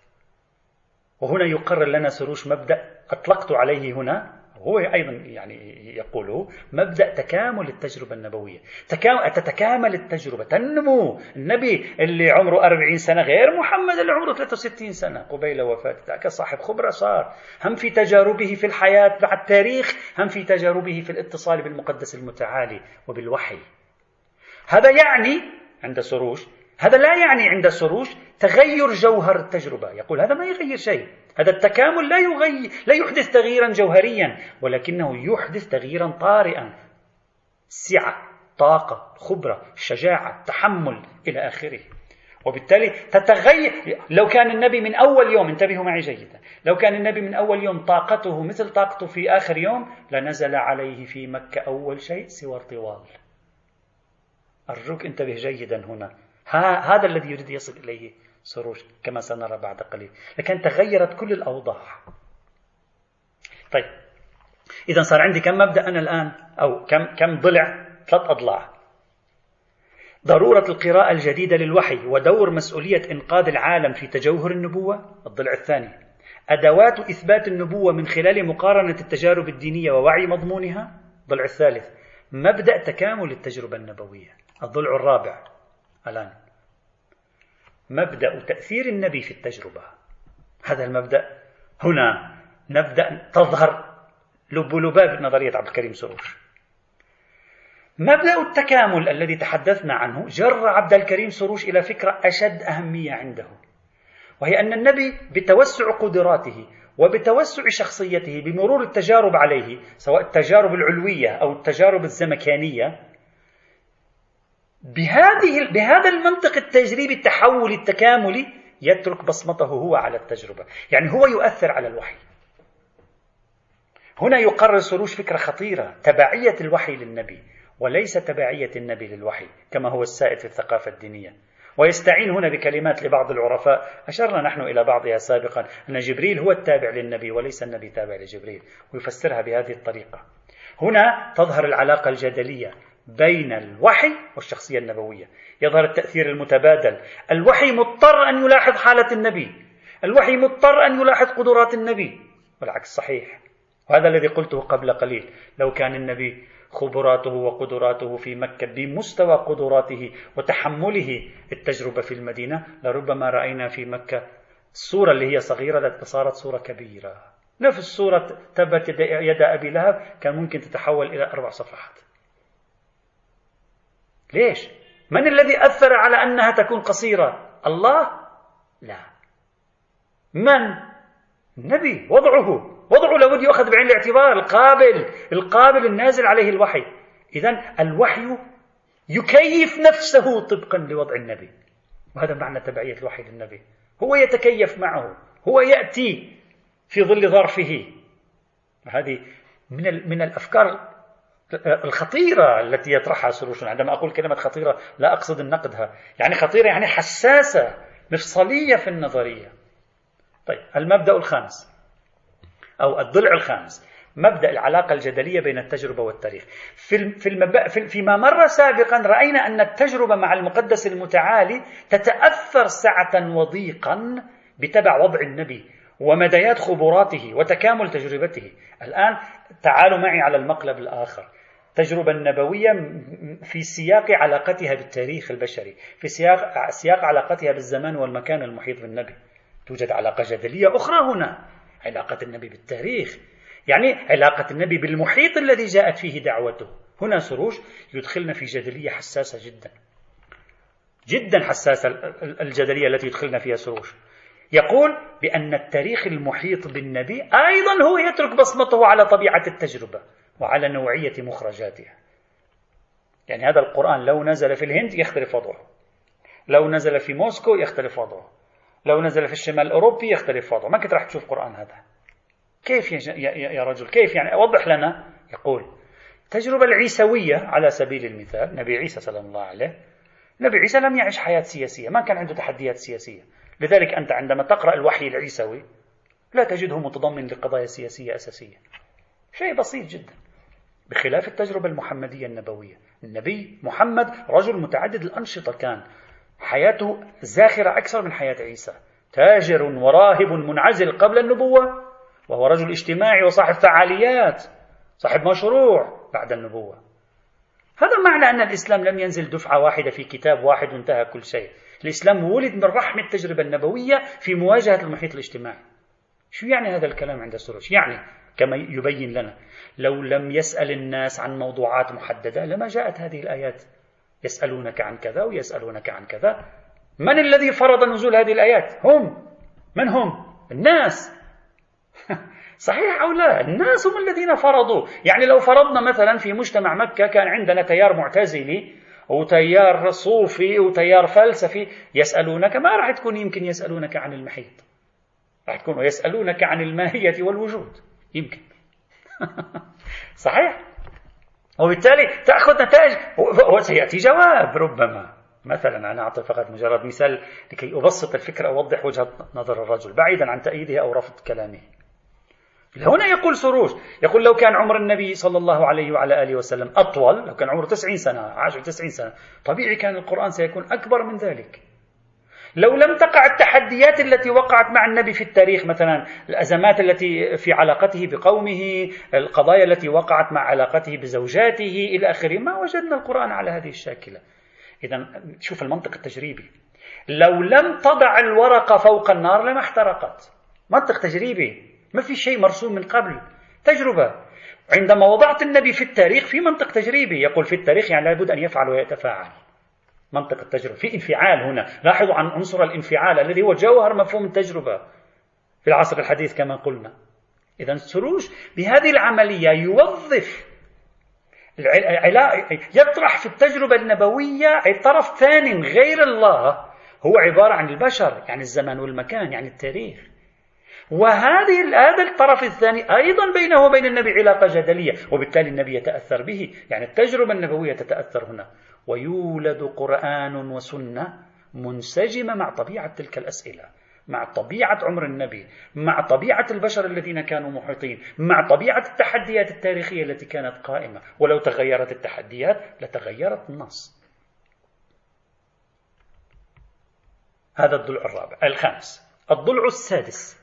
وهنا يقرر لنا سروش مبدأ أطلقت عليه هنا، هو أيضا يعني يقوله، مبدأ تكامل التجربة النبوية. تتكامل التجربة، تنمو. النبي اللي عمره أربعين سنة غير محمد اللي عمره ثلاثة وستين سنة قبيل وفاته، كصاحب خبرة صار، هم في تجاربه في الحياة مع التاريخ، هم في تجاربه في الاتصال بالمقدس المتعالي وبالوحي. هذا يعني عند سروش، هذا لا يعني عند سروش تغير جوهر التجربة. يقول هذا ما يغير شيء، هذا التكامل لا يغير، لا يحدث تغييرا جوهريا، ولكنه يحدث تغييرا طارئا، سعة، طاقة، خبرة، شجاعة، تحمل إلى آخره. وبالتالي تتغير. لو كان النبي من أول يوم، انتبهوا معي جيدا، لو كان النبي من أول يوم طاقته مثل طاقته في آخر يوم لنزل عليه في مكة أول شيء سوى ارطوال. أرجوك انتبه جيدا هنا، هذا الذي يريد يصل إليه سروش كما سنرى بعد قليل، لكن تغيرت كل الأوضاع. طيب، إذا صار عندي كم مبدأ أنا الآن؟ أو كم كم ضلع؟ ثلاث أضلاع. ضرورة القراءة الجديدة للوحي ودور مسؤولية إنقاذ العالم في تجوهر النبوة، الضلع الثاني. أدوات إثبات النبوة من خلال مقارنة التجارب الدينية ووعي مضمونها، الضلع الثالث. مبدأ تكامل التجربة النبوية، الضلع الرابع. الآن مبدأ تأثير النبي في التجربة، هذا المبدأ هنا نبدأ تظهر لبلباب نظرية عبد الكريم سروش. مبدأ التكامل الذي تحدثنا عنه جر عبد الكريم سروش إلى فكرة أشد أهمية عنده، وهي أن النبي بتوسع قدراته وبتوسع شخصيته بمرور التجارب عليه، سواء التجارب العلوية أو التجارب الزمكانية، بهذه بهذا المنطق التجريبي التحول التكاملي يترك بصمته هو على التجربة، يعني هو يؤثر على الوحي. هنا يقرر سروش فكرة خطيرة، تبعية الوحي للنبي وليس تبعية النبي للوحي كما هو السائد في الثقافة الدينية. ويستعين هنا بكلمات لبعض العرفاء أشرنا نحن إلى بعضها سابقا، أن جبريل هو التابع للنبي وليس النبي تابع لجبريل، ويفسرها بهذه الطريقة. هنا تظهر العلاقة الجدلية بين الوحي والشخصية النبوية، يظهر التأثير المتبادل. الوحي مضطر أن يلاحظ حالة النبي، الوحي مضطر أن يلاحظ قدرات النبي، والعكس صحيح. وهذا الذي قلته قبل قليل، لو كان النبي خبراته وقدراته في مكة بمستوى قدراته وتحمله التجربة في المدينة، لربما رأينا في مكة الصورة اللي هي صغيرة صارت صورة كبيرة. نفس الصورة تبت يد أبي لهب كان ممكن تتحول إلى أربع صفحات. ليش؟ من الذي أثر على أنها تكون قصيرة؟ الله؟ لا. من؟ النبي، وضعه وضعه لابد يؤخذ بعين الاعتبار، القابل القابل النازل عليه الوحي. إذن الوحي يكيف نفسه طبقا لوضع النبي، وهذا معنى تبعية الوحي للنبي، هو يتكيف معه، هو يأتي في ظل ظرفه. هذه من من الأفكار الخطيرة التي يطرحها سروش. عندما أقول كلمة خطيرة لا أقصد النقدها، يعني خطيرة يعني حساسة، مفصلية في النظرية. طيب، المبدأ الخامس أو الضلع الخامس، مبدأ العلاقة الجدلية بين التجربة والتاريخ. في في المب... فيما مر سابقا رأينا أن التجربة مع المقدس المتعالي تتأثر سعة وضيقا بتبع وضع النبي ومديات خبراته وتكامل تجربته. الآن تعالوا معي على المقلب الآخر، التجربة النبوية في سياق علاقتها بالتاريخ البشري، في سياق سياق علاقتها بالزمان والمكان المحيط بالنبي. توجد علاقة جدلية أخرى هنا، علاقة النبي بالتاريخ، يعني علاقة النبي بالمحيط الذي جاءت فيه دعوته. هنا سروش يدخلنا في جدلية حساسة جدا جدا حساسة، الجدلية التي يدخلنا فيها سروش. يقول بأن التاريخ المحيط بالنبي أيضا هو يترك بصمته على طبيعة التجربة وعلى نوعية مخرجاتها. يعني هذا القرآن لو نزل في الهند يختلف وضعه، لو نزل في موسكو يختلف وضعه، لو نزل في الشمال الأوروبي يختلف وضعه. ما كنت راح تشوف قرآن هذا. كيف يا رجل؟ كيف يعني؟ أوضح لنا. يقول التجربة العيسوية على سبيل المثال، نبي عيسى سلام الله عليه، نبي عيسى لم يعيش حياة سياسية، ما كان عنده تحديات سياسية، لذلك أنت عندما تقرأ الوحي العيسوي لا تجده متضمن لقضايا سياسية أساسية، شيء بسيط جدا، بخلاف التجربة المحمدية النبوية. النبي محمد رجل متعدد الأنشطة، كان حياته زاخرة أكثر من حياة عيسى، تاجر وراهب منعزل قبل النبوة، وهو رجل اجتماعي وصاحب فعاليات، صاحب مشروع بعد النبوة. هذا معنى أن الإسلام لم ينزل دفعة واحدة في كتاب واحد وانتهى كل شيء. الإسلام ولد من رحم التجربة النبوية في مواجهة المحيط الاجتماعي. شو يعني هذا الكلام عند سروش؟ يعني كما يبين لنا، لو لم يسأل الناس عن موضوعات محددة لما جاءت هذه الآيات، يسألونك عن كذا ويسألونك عن كذا. من الذي فرض نزول هذه الآيات؟ هم. من هم؟ الناس. صحيح أو لا؟ الناس هم الذين فرضوا. يعني لو فرضنا مثلا في مجتمع مكة كان عندنا تيار معتزلي وتيار صوفي وتيار فلسفي، يسألونك ما راح تكون يمكن يسألونك عن المحيط، راح تكون يسألونك عن الماهية والوجود يمكن. صحيح. وبالتالي تأخذ نتائج وسيأتي جواب ربما. مثلا أنا أعطي فقط مجرد مثال لكي أبسط الفكرة أوضح وجهة نظر الرجل بعيدا عن تأييده أو رفض كلامه. هنا يقول سروش، يقول لو كان عمر النبي صلى الله عليه وعلى آله وسلم أطول، لو كان عمره تسعين سنة، عاش تسعين سنة، طبيعي كان القرآن سيكون أكبر من ذلك. لو لم تقع التحديات التي وقعت مع النبي في التاريخ، مثلا الأزمات التي في علاقته بقومه، القضايا التي وقعت مع علاقته بزوجاته إلى آخره، ما وجدنا القرآن على هذه الشاكلة. إذا شوف المنطق التجريبي، لو لم تضع الورقة فوق النار لما احترقت. منطق تجريبي، ما في شيء مرسوم من قبل، تجربة. عندما وضعت النبي في التاريخ في منطق تجريبي، يقول في التاريخ يعني لابد أن يفعل ويتفاعل، منطق التجربة، في انفعال هنا. لاحظوا عن عنصر الانفعال الذي هو جوهر مفهوم التجربة في العصر الحديث كما قلنا. إذن سروش بهذه العملية يوظف العلاقة، يطرح في التجربة النبوية طرف ثاني غير الله، هو عبارة عن البشر، يعني الزمان والمكان، يعني التاريخ. وهذه هذا الطرف الثاني أيضا بينه وبين النبي علاقة جدلية، وبالتالي النبي يتأثر به، يعني التجربة النبوية تتأثر هنا، ويولد قرآن وسنة منسجمة مع طبيعة تلك الأسئلة، مع طبيعة عمر النبي، مع طبيعة البشر الذين كانوا محيطين، مع طبيعة التحديات التاريخية التي كانت قائمة، ولو تغيرت التحديات لتغيرت النص. هذا الضلع الرابع. الخامس، الضلع السادس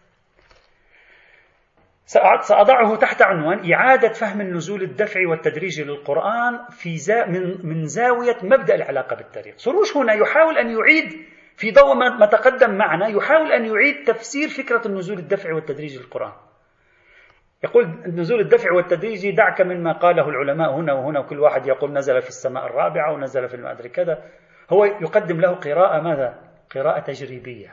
سأضعه تحت عنوان إعادة فهم النزول الدفعي والتدريجي للقرآن في زا من, من زاوية مبدأ العلاقة بالتاريخ. سروش هنا يحاول أن يعيد في ضوء ما تقدم معنا، يحاول أن يعيد تفسير فكرة النزول الدفعي والتدريجي للقرآن. يقول النزول الدفعي والتدريجي دعك مما قاله العلماء هنا وهنا، وكل واحد يقول نزل في السماء الرابعة ونزل في المأدري كذا. هو يقدم له قراءة ماذا؟ قراءة تجريبية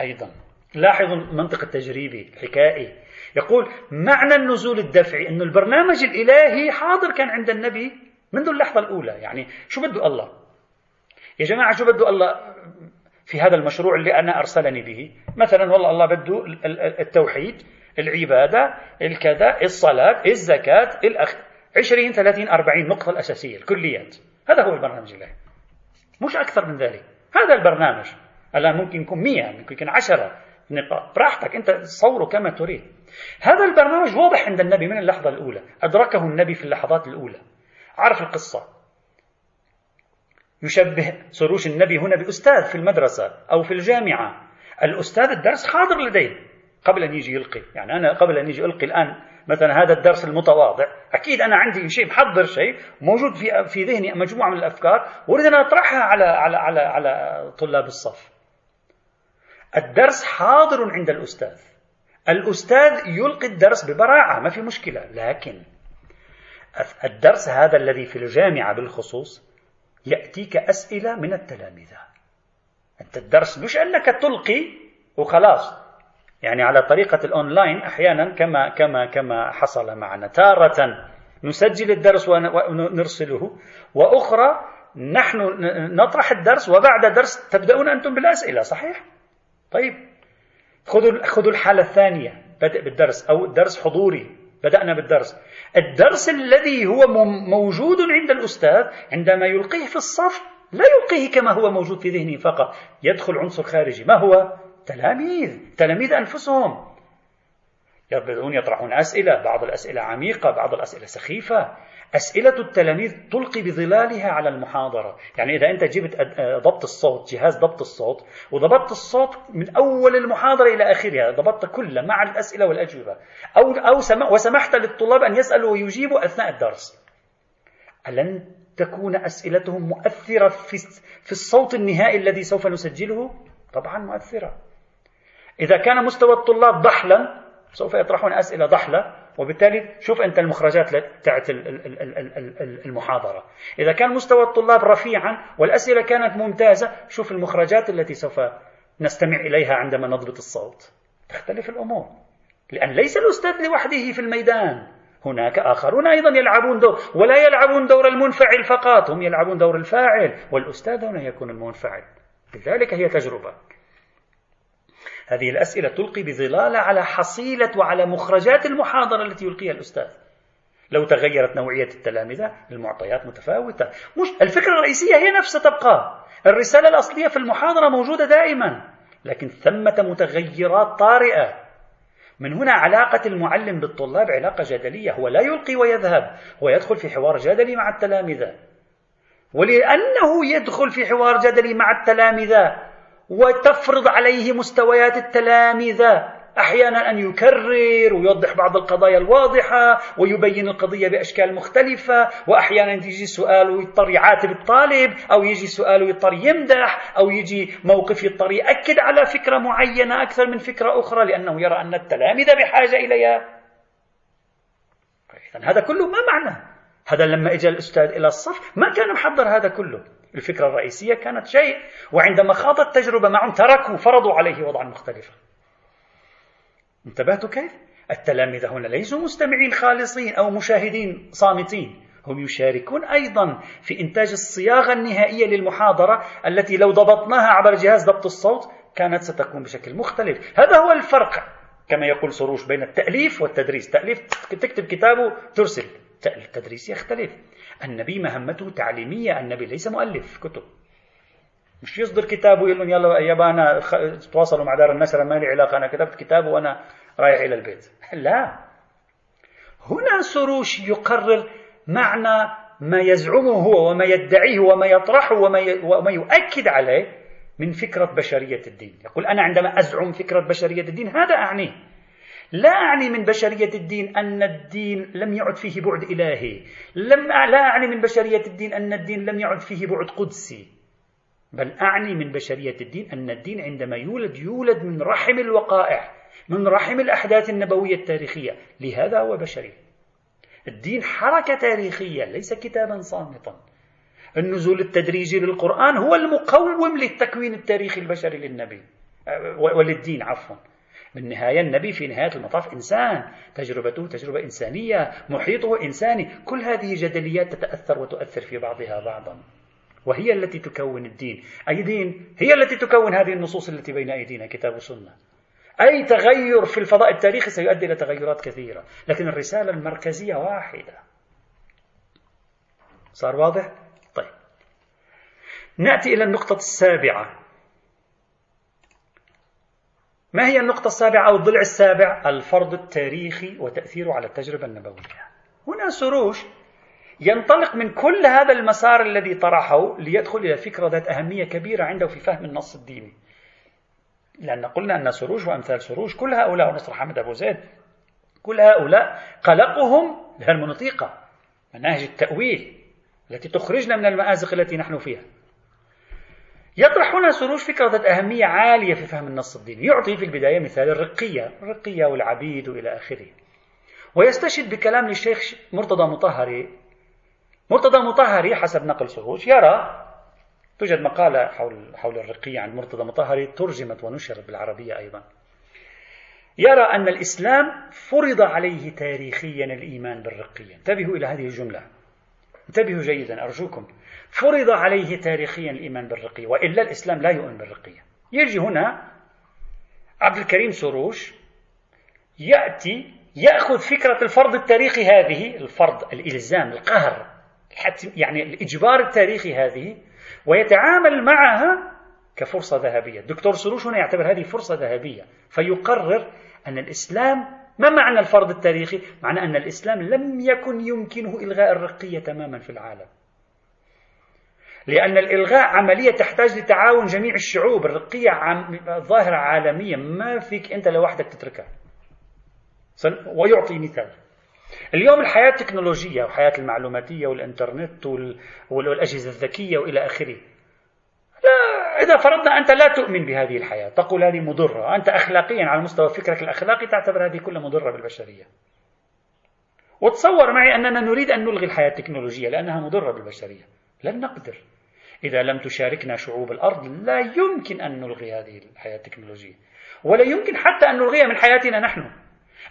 أيضا. لاحظوا المنطق التجريبي الحكائي. يقول معنى النزول الدفعي أن البرنامج الإلهي حاضر كان عند النبي منذ اللحظة الأولى. يعني شو بده الله يا جماعة؟ شو بده الله في هذا المشروع اللي أنا أرسلني به؟ مثلا والله الله بده التوحيد، العبادة، الكذا، الصلاة، الزكاة، الأخ عشرين ثلاثين أربعين نقطة الأساسية الكليات. هذا هو البرنامج الإلهي، مش أكثر من ذلك. هذا البرنامج الآن ممكن يكون مئة، ممكن يكون عشرة نقاط، براحتك أنت تصوره كما تريد. هذا البرنامج واضح عند النبي من اللحظة الأولى، أدركه النبي في اللحظات الأولى. عرف القصة. يشبه سروش النبي هنا بأستاذ في المدرسة أو في الجامعة. الأستاذ الدرس حاضر لديه قبل أن يجي يلقي، يعني أنا قبل أن يجي ألقي الآن مثلا هذا الدرس المتواضع، أكيد أنا عندي شيء، محضر شيء، موجود في في ذهني مجموعة من الأفكار وأريد أن أطرحها على على على على طلاب الصف. الدرس حاضر عند الأستاذ، الأستاذ يلقي الدرس ببراعة، ما في مشكلة. لكن الدرس هذا الذي في الجامعة بالخصوص يأتيك أسئلة من التلاميذ. أنت الدرس مش أنك تلقي وخلاص، يعني على طريقة الأونلاين أحيانا كما كما كما حصل معنا، تارة نسجل الدرس ونرسله، وأخرى نحن نطرح الدرس وبعد الدرس تبدأون أنتم بالأسئلة، صحيح؟ طيب خذوا خذوا الحالة الثانية، بدأ بالدرس أو درس حضوري، بدأنا بالدرس. الدرس الذي هو موجود عند الأستاذ عندما يلقيه في الصف لا يلقيه كما هو موجود في ذهنه فقط، يدخل عنصر خارجي، ما هو؟ تلاميذ، تلاميذ أنفسهم يبدأون يطرحون أسئلة، بعض الأسئلة عميقة، بعض الأسئلة سخيفة. أسئلة التلاميذ تلقي بظلالها على المحاضرة. يعني إذا أنت جبت ضبط الصوت، جهاز ضبط الصوت، وضبطت الصوت من أول المحاضرة إلى آخرها، ضبطت كله مع الأسئلة والأجوبة، أو أو وسمحت للطلاب أن يسألوا ويجيبوا أثناء الدرس، ألن تكون أسئلتهم مؤثرة في في الصوت النهائي الذي سوف نسجله؟ طبعا مؤثرة. إذا كان مستوى الطلاب ضحلا سوف يطرحون أسئلة ضحلة، وبالتالي شوف أنت المخرجات تاعت المحاضرة. إذا كان مستوى الطلاب رفيعا والأسئلة كانت ممتازة، شوف المخرجات التي سوف نستمع إليها عندما نضبط الصوت. تختلف الأمور، لأن ليس الأستاذ لوحده في الميدان، هناك آخرون أيضا يلعبون دور، ولا يلعبون دور المنفعل فقط، هم يلعبون دور الفاعل، والأستاذ هنا يكون المنفعل. لذلك هي تجربة. هذه الأسئلة تلقي بظلالة على حصيلة وعلى مخرجات المحاضرة التي يلقيها الأستاذ. لو تغيرت نوعية التلامذة، المعطيات متفاوتة، مش الفكرة الرئيسية هي نفسها تبقى، الرسالة الأصلية في المحاضرة موجودة دائما، لكن ثمة متغيرات طارئة. من هنا علاقة المعلم بالطلاب علاقة جدلية، هو لا يلقي ويذهب، هو يدخل في حوار جدلي مع التلامذة، ولأنه يدخل في حوار جدلي مع التلامذة وتفرض عليه مستويات التلامذة، أحيانا أن يكرر ويوضح بعض القضايا الواضحة ويبين القضية بأشكال مختلفة، وأحيانا يجي سؤال ويضطر يعاتب الطالب، أو يجي سؤال ويضطر يمدح، أو يجي موقف يضطر يأكد على فكرة معينة أكثر من فكرة أخرى لأنه يرى أن التلامذة بحاجة إليها. إذن هذا كله ما معنى هذا؟ لما إجا الأستاذ إلى الصف ما كان محضر هذا كله، الفكرة الرئيسية كانت شيء، وعندما خاضت تجربة معهم تركوا، فرضوا عليه وضعا مختلفا. انتبهتوا كيف؟ التلامذة هنا ليسوا مستمعين خالصين أو مشاهدين صامتين، هم يشاركون أيضا في إنتاج الصياغة النهائية للمحاضرة التي لو ضبطناها عبر جهاز ضبط الصوت كانت ستكون بشكل مختلف. هذا هو الفرق كما يقول سروش بين التأليف والتدريس. تأليف تكتب كتابه ترسل، التدريس يختلف. النبي مهمته تعليمية، النبي ليس مؤلف كتب، مش يصدر كتابه يقول لهم يلا يابا أنا خ... تواصلوا مع دار النشر، ما لي علاقة، أنا كتبت كتابه وأنا رايح إلى البيت. لا، هنا سروش يقرر معنى ما يزعمه هو وما يدعيه وما يطرحه وما, ي... وما يؤكد عليه من فكرة بشرية الدين. يقول أنا عندما أزعم فكرة بشرية الدين هذا أعنيه، لا أعني من بشرية الدين أن الدين لم يعد فيه بعد إلهي، لم لا أعني من بشرية الدين أن الدين لم يعد فيه بعد قدسي، بل أعني من بشرية الدين أن الدين عندما يولد يولد من رحم الوقائع، من رحم الأحداث النبوية التاريخية، لهذا هو بشري. الدين حركة تاريخية ليس كتابا صامتا. النزول التدريجي للقرآن هو المقوم للتكوين التاريخي البشري للنبي وللدين عفوا. بالنهاية النبي في نهاية المطاف إنسان، تجربته تجربة إنسانية، محيطه إنساني، كل هذه جدليات تتأثر وتؤثر في بعضها بعضا، وهي التي تكون الدين. أي دين؟ هي التي تكون هذه النصوص التي بين أيدينا، كتاب وسنة. أي تغير في الفضاء التاريخي سيؤدي إلى تغيرات كثيرة، لكن الرسالة المركزية واحدة. صار واضح؟ طيب نأتي إلى النقطة السابعة. ما هي النقطة السابعة أو الضلع السابع؟ الفرض التاريخي وتأثيره على التجربة النبوية. هنا سروش ينطلق من كل هذا المسار الذي طرحه ليدخل إلى فكرة ذات أهمية كبيرة عنده في فهم النص الديني، لأن قلنا أن سروش وأمثال سروش كل هؤلاء، ونصر حامد أبوزيد، كل هؤلاء قلقهم الهرمنوطيقة، مناهج التأويل التي تخرجنا من المآزق التي نحن فيها. يطرح هنا سروش فكرة ذات أهمية عالية في فهم النص الديني، يعطي في البداية مثال الرقية، الرقية والعبيد وإلى آخره، ويستشهد بكلام للشيخ مرتضى مطهري. مرتضى مطهري حسب نقل سروش يرى، توجد مقالة حول حول الرقية عند مرتضى مطهري ترجمت ونشرت بالعربية أيضا، يرى أن الإسلام فرض عليه تاريخيا الإيمان بالرقية. انتبهوا إلى هذه الجملة، انتبهوا جيدا أرجوكم، فرض عليه تاريخيا الإيمان بالرقي، وإلا الإسلام لا يؤمن بالرقية. يجي هنا عبد الكريم سروش يأتي يأخذ فكرة الفرض التاريخي هذه، الفرض الإلزام القهر يعني الإجبار التاريخي هذه، ويتعامل معها كفرصة ذهبية. الدكتور سروش هنا يعتبر هذه فرصة ذهبية، فيقرر أن الإسلام، ما معنى الفرض التاريخي؟ معنى أن الإسلام لم يكن يمكنه إلغاء الرقية تماما في العالم، لأن الإلغاء عملية تحتاج لتعاون جميع الشعوب. الرقية ظاهرة عالمية، ما فيك أنت لوحدك تتركها. ويعطي مثال: اليوم الحياة التكنولوجية والحياة المعلوماتية والإنترنت والأجهزة الذكية وإلى آخره، لا إذا فرضنا أنت لا تؤمن بهذه الحياة، تقول هذه مضرة، أنت أخلاقيا على مستوى فكرك الأخلاقي تعتبر هذه كلها مضرة بالبشرية، وتصور معي أننا نريد أن نلغي الحياة التكنولوجية لأنها مضرة بالبشرية، لن نقدر. إذا لم تشاركنا شعوب الأرض لا يمكن أن نلغي هذه الحياة التكنولوجية، ولا يمكن حتى أن نلغيها من حياتنا نحن.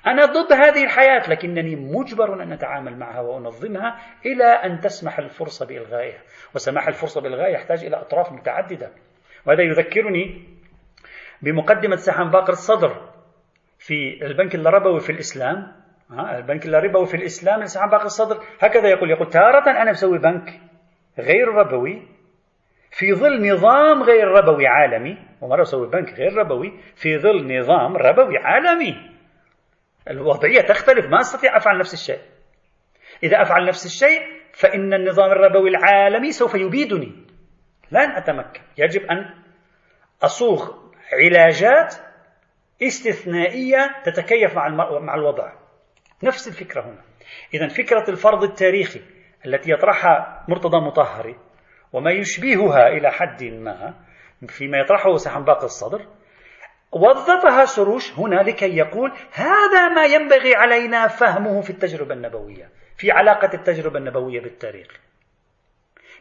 أنا ضد هذه الحياة، لكنني مجبر أن أتعامل معها وأنظمها إلى أن تسمح الفرصة بإلغائها، وسماح الفرصة بإلغائها يحتاج إلى أطراف متعددة. وهذا يذكرني بمقدمة سيد باقر الصدر في البنك الربوي في الإسلام. البنك الربوي في الإسلام سيد باقر الصدر هكذا يقول، يقول تارة أنا بسوي بنك غير ربوي في ظل نظام غير ربوي عالمي، ومرة بسوي بنك غير ربوي في ظل نظام ربوي عالمي. الوضعية تختلف، ما أستطيع أفعل نفس الشيء. إذا أفعل نفس الشيء فإن النظام الربوي العالمي سوف يبيدني، لن أتمكن. يجب أن أصوغ علاجات استثنائية تتكيف مع الوضع. نفس الفكرة هنا. إذن فكرة الفرض التاريخي التي يطرحها مرتضى مطهري وما يشبهها إلى حد ما فيما يطرحه سيد باقر الصدر، وظفها سروش هنا لكي يقول هذا ما ينبغي علينا فهمه في التجربة النبوية، في علاقة التجربة النبوية بالتاريخ.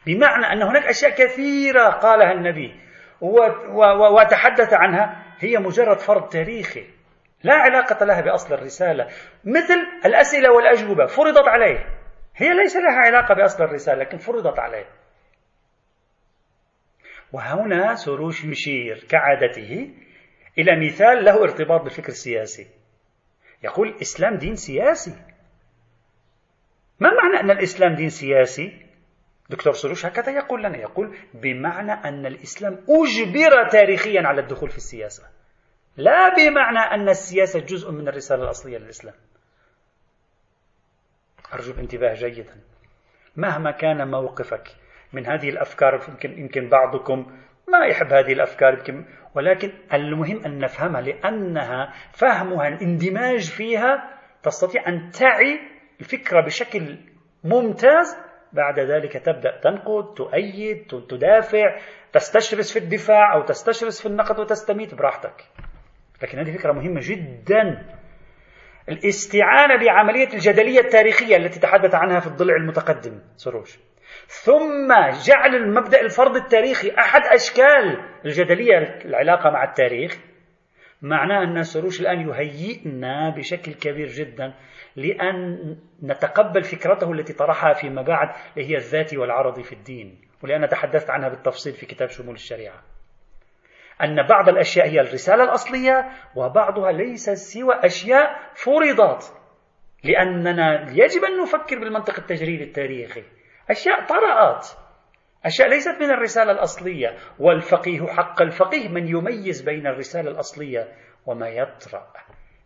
بمعنى أن هناك أشياء كثيرة قالها النبي وتحدث عنها هي مجرد فرض تاريخي لا علاقة لها بأصل الرسالة، مثل الأسئلة والأجوبة فرضت عليه، هي ليس لها علاقة بأصل الرسالة لكن فرضت عليه. وهنا سروش يشير كعادته إلى مثال له ارتباط بالفكر السياسي. يقول الإسلام دين سياسي. ما معنى أن الإسلام دين سياسي؟ دكتور سروش هكذا يقول لنا، يقول بمعنى أن الإسلام أجبر تاريخيا على الدخول في السياسة، لا بمعنى أن السياسة جزء من الرسالة الأصلية للإسلام. أرجو الانتباه جيدا. مهما كان موقفك من هذه الأفكار، يمكن بعضكم ما يحب هذه الأفكار، ولكن المهم أن نفهمها، لأنها فهمها الاندماج فيها تستطيع أن تعي الفكرة بشكل ممتاز. بعد ذلك تبدأ تنقد، تؤيد، تدافع، تستشرس في الدفاع أو تستشرس في النقد وتستميت براحتك. لكن هذه فكرة مهمة جدا. الاستعانة بعملية الجدلية التاريخية التي تحدث عنها في الضلع المتقدم سروش، ثم جعل المبدأ الفرض التاريخي أحد أشكال الجدلية العلاقة مع التاريخ، معناه أن سروش الآن يهيئنا بشكل كبير جدا لأن نتقبل فكرته التي طرحها فيما بعد، اللي هي الذاتي والعرضي في الدين، ولأن تحدثت عنها بالتفصيل في كتاب شمول الشريعة، أن بعض الأشياء هي الرسالة الأصلية وبعضها ليس سوى أشياء فرضت، لأننا يجب أن نفكر بالمنطق التجريدي التاريخي. أشياء طرأت، أشياء ليست من الرسالة الأصلية، والفقيه حق الفقيه من يميز بين الرسالة الأصلية وما يطرأ.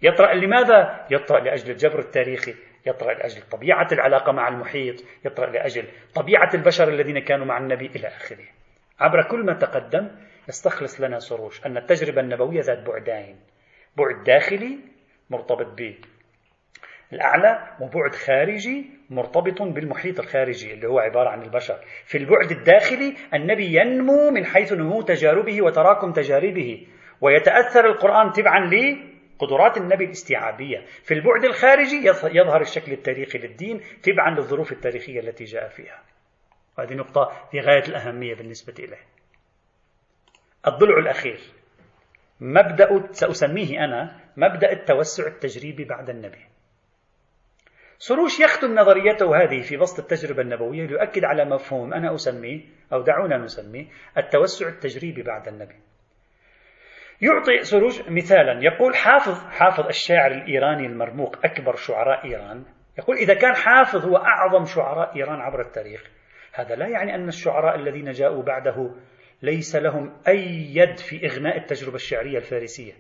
يطرأ لماذا؟ يطرأ لأجل الجبر التاريخي، يطرأ لأجل طبيعة العلاقة مع المحيط، يطرأ لأجل طبيعة البشر الذين كانوا مع النبي إلى آخره. عبر كل ما تقدم استخلص لنا سروش أن التجربة النبوية ذات بعدين: بعد داخلي مرتبط به الأعلى، وبعد خارجي مرتبط بالمحيط الخارجي اللي هو عبارة عن البشر. في البعد الداخلي النبي ينمو من حيث نمو تجاربه وتراكم تجاربه، ويتأثر القرآن تبعا لقدرات النبي الاستيعابية. في البعد الخارجي يظهر الشكل التاريخي للدين تبعا للظروف التاريخية التي جاء فيها. وهذه نقطة في غاية الأهمية بالنسبة إليه. الضلع الأخير، مبدأ سأسميه أنا مبدأ التوسع التجريبي بعد النبي. سروش يختم نظريته هذه في بسط التجربة النبويّة ليؤكد على مفهوم أنا أسميه أو دعونا نسميه التوسع التجريبي بعد النبي. يعطي سروش مثالا، يقول حافظ حافظ الشاعر الإيراني المرموق أكبر شعراء إيران، يقول إذا كان حافظ هو أعظم شعراء إيران عبر التاريخ، هذا لا يعني أن الشعراء الذين جاءوا بعده ليس لهم أي يد في إغناء التجربة الشعرية الفارسية،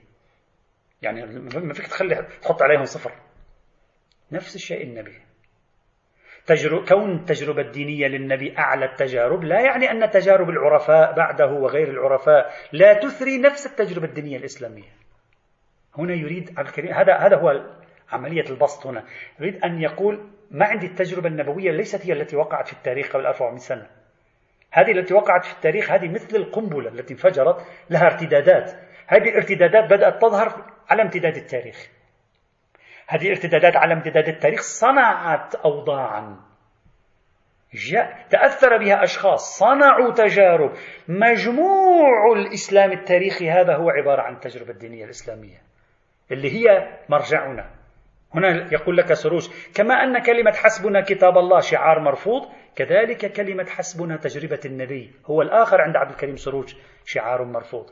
يعني ما فيك تخلي تحط عليهم صفر. نفس الشيء النبي، تجر... كون التجربة الدينية للنبي أعلى التجارب لا يعني أن تجارب العرفاء بعده وغير العرفاء لا تثري نفس التجربة الدينية الإسلامية. هنا يريد عبد الكريم، هذا هذا هو عملية البسط، هنا يريد أن يقول ما عندي التجربة النبوية ليست هي التي وقعت في التاريخ قبل أربعمائة سنة، هذه التي وقعت في التاريخ هذه مثل القنبلة التي انفجرت لها ارتدادات، هذه الارتدادات بدأت تظهر على امتداد التاريخ، هذه الارتدادات على امتداد التاريخ صنعت أوضاعا جاء تأثر بها أشخاص، صنعوا تجارب. مجموع الإسلام التاريخي هذا هو عبارة عن التجربة الدينية الإسلامية اللي هي مرجعنا. هنا يقول لك سروش كما أن كلمة حسبنا كتاب الله شعار مرفوض، كذلك كلمة حسبنا تجربة النبي هو الآخر عند عبد الكريم سروش شعار مرفوض.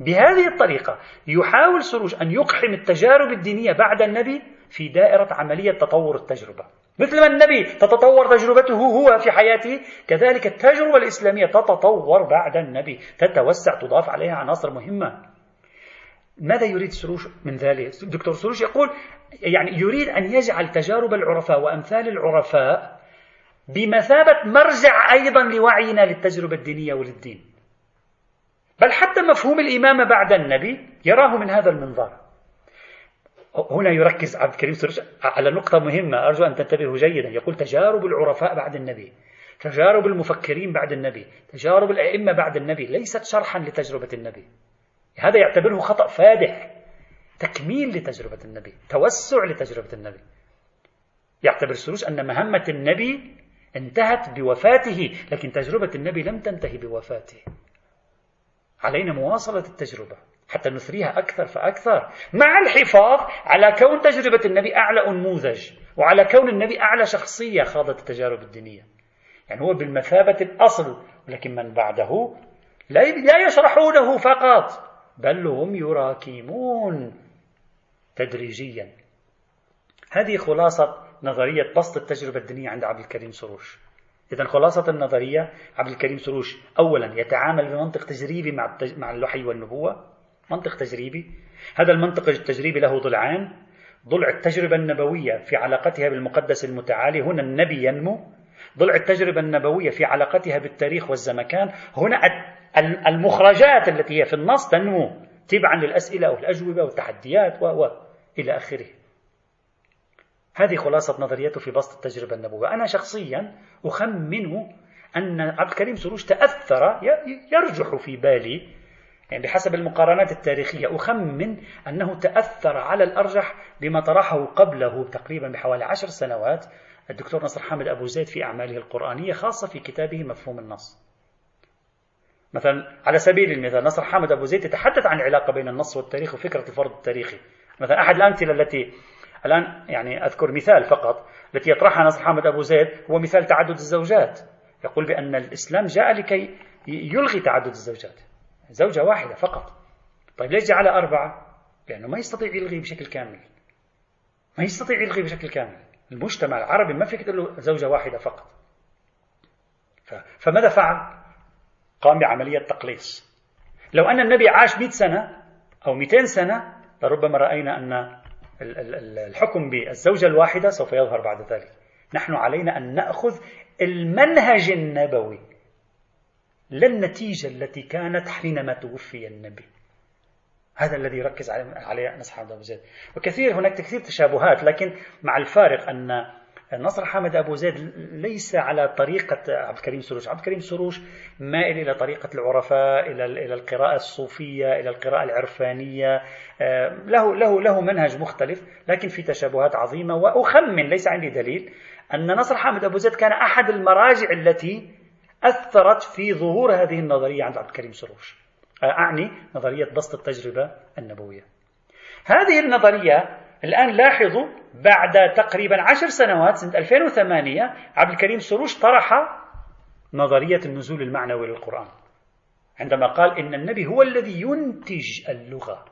بهذه الطريقة يحاول سروش أن يقحم التجارب الدينية بعد النبي في دائرة عملية تطور التجربة، مثل ما النبي تتطور تجربته هو في حياته كذلك التجربة الإسلامية تتطور بعد النبي، تتوسع، تضاف عليها عناصر مهمة. ماذا يريد سروش من ذلك؟ دكتور سروش يقول يعني يريد أن يجعل تجارب العرفاء وأمثال العرفاء بمثابة مرجع أيضا لوعينا للتجربة الدينية وللدين، بل حتى مفهوم الإمامة بعد النبي يراه من هذا المنظار. هنا يركز عبد الكريم سروش على نقطة مهمة أرجو أن تنتبهوا جيدا، يقول تجارب العرفاء بعد النبي، تجارب المفكرين بعد النبي، تجارب الأئمة بعد النبي ليست شرحا لتجربة النبي، هذا يعتبره خطأ فادح، تكميل لتجربة النبي، توسع لتجربة النبي. يعتبر سروش أن مهمة النبي انتهت بوفاته، لكن تجربة النبي لم تنتهي بوفاته، علينا مواصلة التجربة حتى نثريها أكثر فأكثر، مع الحفاظ على كون تجربة النبي أعلى أنموذج وعلى كون النبي أعلى شخصية خاضت التجارب الدينية، يعني هو بالمثابة الأصل، ولكن من بعده لا يشرحونه فقط بل هم يراكمون تدريجيا. هذه خلاصة نظرية بسط التجربة الدينية عند عبد الكريم سروش. إذن خلاصة النظرية، عبد الكريم سروش أولا يتعامل بمنطق تجريبي مع مع الوحي والنبوة، منطق تجريبي، هذا المنطق التجريبي له ضلعان، ضلع التجربة النبوية في علاقتها بالمقدس المتعالي، هنا النبي ينمو، ضلع التجربة النبوية في علاقتها بالتاريخ والزمكان، هنا المخرجات التي هي في النص تنمو تبعا للأسئلة والأجوبة والتحديات وإلى آخره. هذه خلاصة نظريته في بسط التجربة النبوية. أنا شخصيا أخمن أن عبد الكريم سروش تأثر، يرجح في بالي يعني بحسب المقارنات التاريخية أخمن أنه تأثر على الأرجح بما طرحه قبله تقريبا بحوالي عشر سنوات الدكتور نصر حامد أبوزيد في أعماله القرآنية، خاصة في كتابه مفهوم النص. مثلا على سبيل المثال نصر حامد أبوزيد يتحدث عن العلاقة بين النص والتاريخ وفكرة الفرض التاريخي. مثلا أحد الأمثلة التي الآن يعني أذكر مثال فقط التي يطرحها نصر حامد أبوزيد هو مثال تعدد الزوجات، يقول بأن الإسلام جاء لكي يلغي تعدد الزوجات، زوجة واحدة فقط. طيب ليش جعل أربعة؟ لأنه ما يستطيع يلغي بشكل كامل، ما يستطيع يلغي بشكل كامل، المجتمع العربي ما فيك تقول له زوجة واحدة فقط. فماذا فعل؟ قام بعملية تقليص. لو أن النبي عاش مئة سنة أو مئتين سنة لربما رأينا أن الحكم بالزوجة الواحدة سوف يظهر بعد ذلك. نحن علينا أن نأخذ المنهج النبوي لا النتيجة التي كانت حينما توفي النبي، هذا الذي يركز عليه نصر حامد أبوزيد. وكثير هناك كثير تشابهات، لكن مع الفارق أن نصر حامد أبوزيد ليس على طريقة عبد الكريم سروش. عبد الكريم سروش مائل إلى طريقة العرفاء، إلى إلى القراءة الصوفية، إلى القراءة العرفانية، له له له منهج مختلف لكن في تشابهات عظيمة. وأخمن، ليس عندي دليل، أن نصر حامد أبوزيد كان أحد المراجع التي أثرت في ظهور هذه النظرية عند عبد الكريم سروش، أعني نظرية بسط التجربة النبوية. هذه النظرية الآن لاحظوا بعد تقريبا عشر سنوات سنة ألفين وثمانية عبد الكريم سروش طرح نظرية النزول المعنوي للقرآن عندما قال إن النبي هو الذي ينتج اللغة،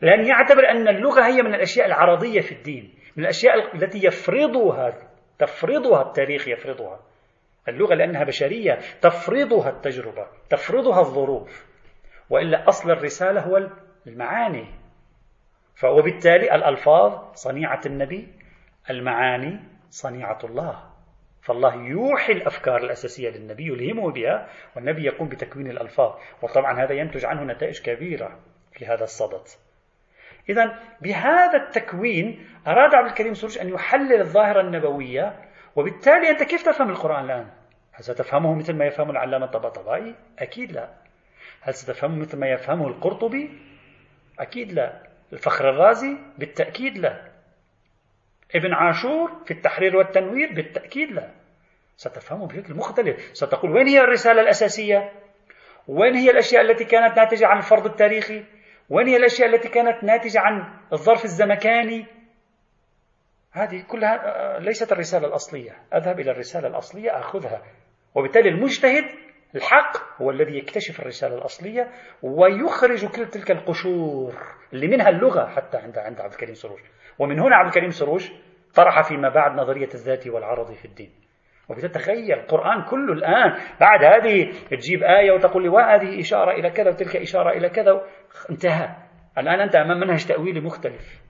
لأن يعتبر أن اللغة هي من الأشياء العرضية في الدين، من الأشياء التي يفرضها تفرضها التاريخ، يفرضها اللغة لأنها بشرية، تفرضها التجربة، تفرضها الظروف، وإلا أصل الرسالة هو المعاني، وبالتالي الألفاظ صنيعة النبي، المعاني صنيعة الله، فالله يوحي الأفكار الأساسية للنبي يلهمه بها، والنبي يقوم بتكوين الألفاظ، وطبعا هذا ينتج عنه نتائج كبيرة في هذا الصدد. إذن بهذا التكوين أراد عبد الكريم سروش أن يحلل الظاهرة النبوية، وبالتالي أنت كيف تفهم القرآن الآن؟ هل ستفهمه مثل ما يفهمه العلامة الطباطبائي؟ أكيد لا. هل ستفهمه مثل ما يفهمه القرطبي؟ أكيد لا. الفخر الرازي؟ بالتأكيد لا. ابن عاشور في التحرير والتنوير؟ بالتأكيد لا. ستفهمه بشكل مختلف، ستقول وين هي الرسالة الأساسية؟ وين هي الأشياء التي كانت ناتجة عن الفرض التاريخي؟ وين هي الأشياء التي كانت ناتجة عن الظرف الزمكاني؟ هذه كلها ليست الرسالة الأصلية، أذهب إلى الرسالة الأصلية أخذها، وبالتالي المجتهد الحق هو الذي يكتشف الرسالة الأصلية ويخرج كل تلك القشور اللي منها اللغة حتى عند عند عبد الكريم سروش. ومن هنا عبد الكريم سروش طرح فيما بعد نظرية الذاتي والعرضي في الدين. وبتتخيل القرآن كله الآن بعد هذه تجيب آية وتقول لي وهذه إشارة إلى كذا وتلك إشارة إلى كذا، انتهى. الآن أنت أمام منهج تأويلي مختلف،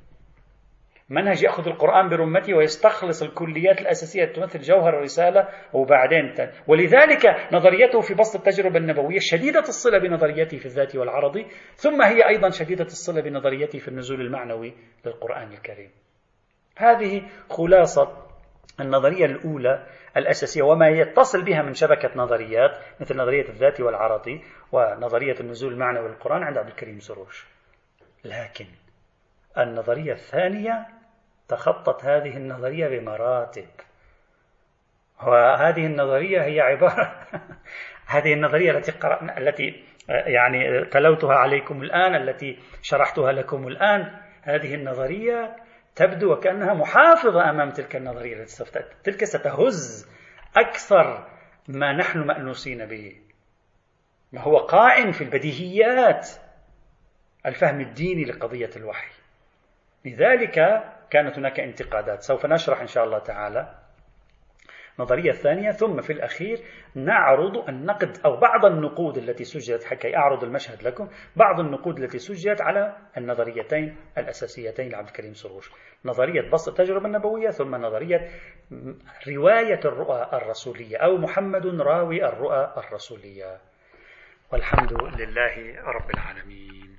منهج يأخذ القرآن برمته ويستخلص الكليات الأساسية تمثل جوهر الرسالة وبعدين تن... ولذلك نظريته في بسط التجربة النبوية شديدة الصلة بنظريته في الذات والعرضي، ثم هي أيضا شديدة الصلة بنظريته في النزول المعنوي للقرآن الكريم. هذه خلاصة النظرية الأولى الأساسية وما يتصل بها من شبكة نظريات مثل نظرية الذات والعرضي ونظرية النزول المعنوي للقرآن عند عبد الكريم سروش. لكن النظرية الثانية تخطت هذه النظرية بمراتب، وهذه النظرية هي عبارة هذه النظرية التي قرأنا التي يعني تلوتها عليكم الآن، التي شرحتها لكم الآن، هذه النظرية تبدو وكأنها محافظة أمام تلك النظرية التي ستفتت، تلك ستهز أكثر ما نحن مأنوسين به، ما هو قائم في البديهيات، الفهم الديني لقضية الوحي. لذلك كانت هناك انتقادات، سوف نشرح إن شاء الله تعالى النظرية الثانية، ثم في الأخير نعرض النقد أو بعض النقود التي سجلت، حكي أعرض المشهد لكم، بعض النقود التي سجلت على النظريتين الأساسيتين لعبد الكريم سروش، نظرية بسط التجربة النبوية ثم نظرية رواية الرؤيا الرسولية أو محمد راوي الرؤيا الرسولية. والحمد لله رب العالمين.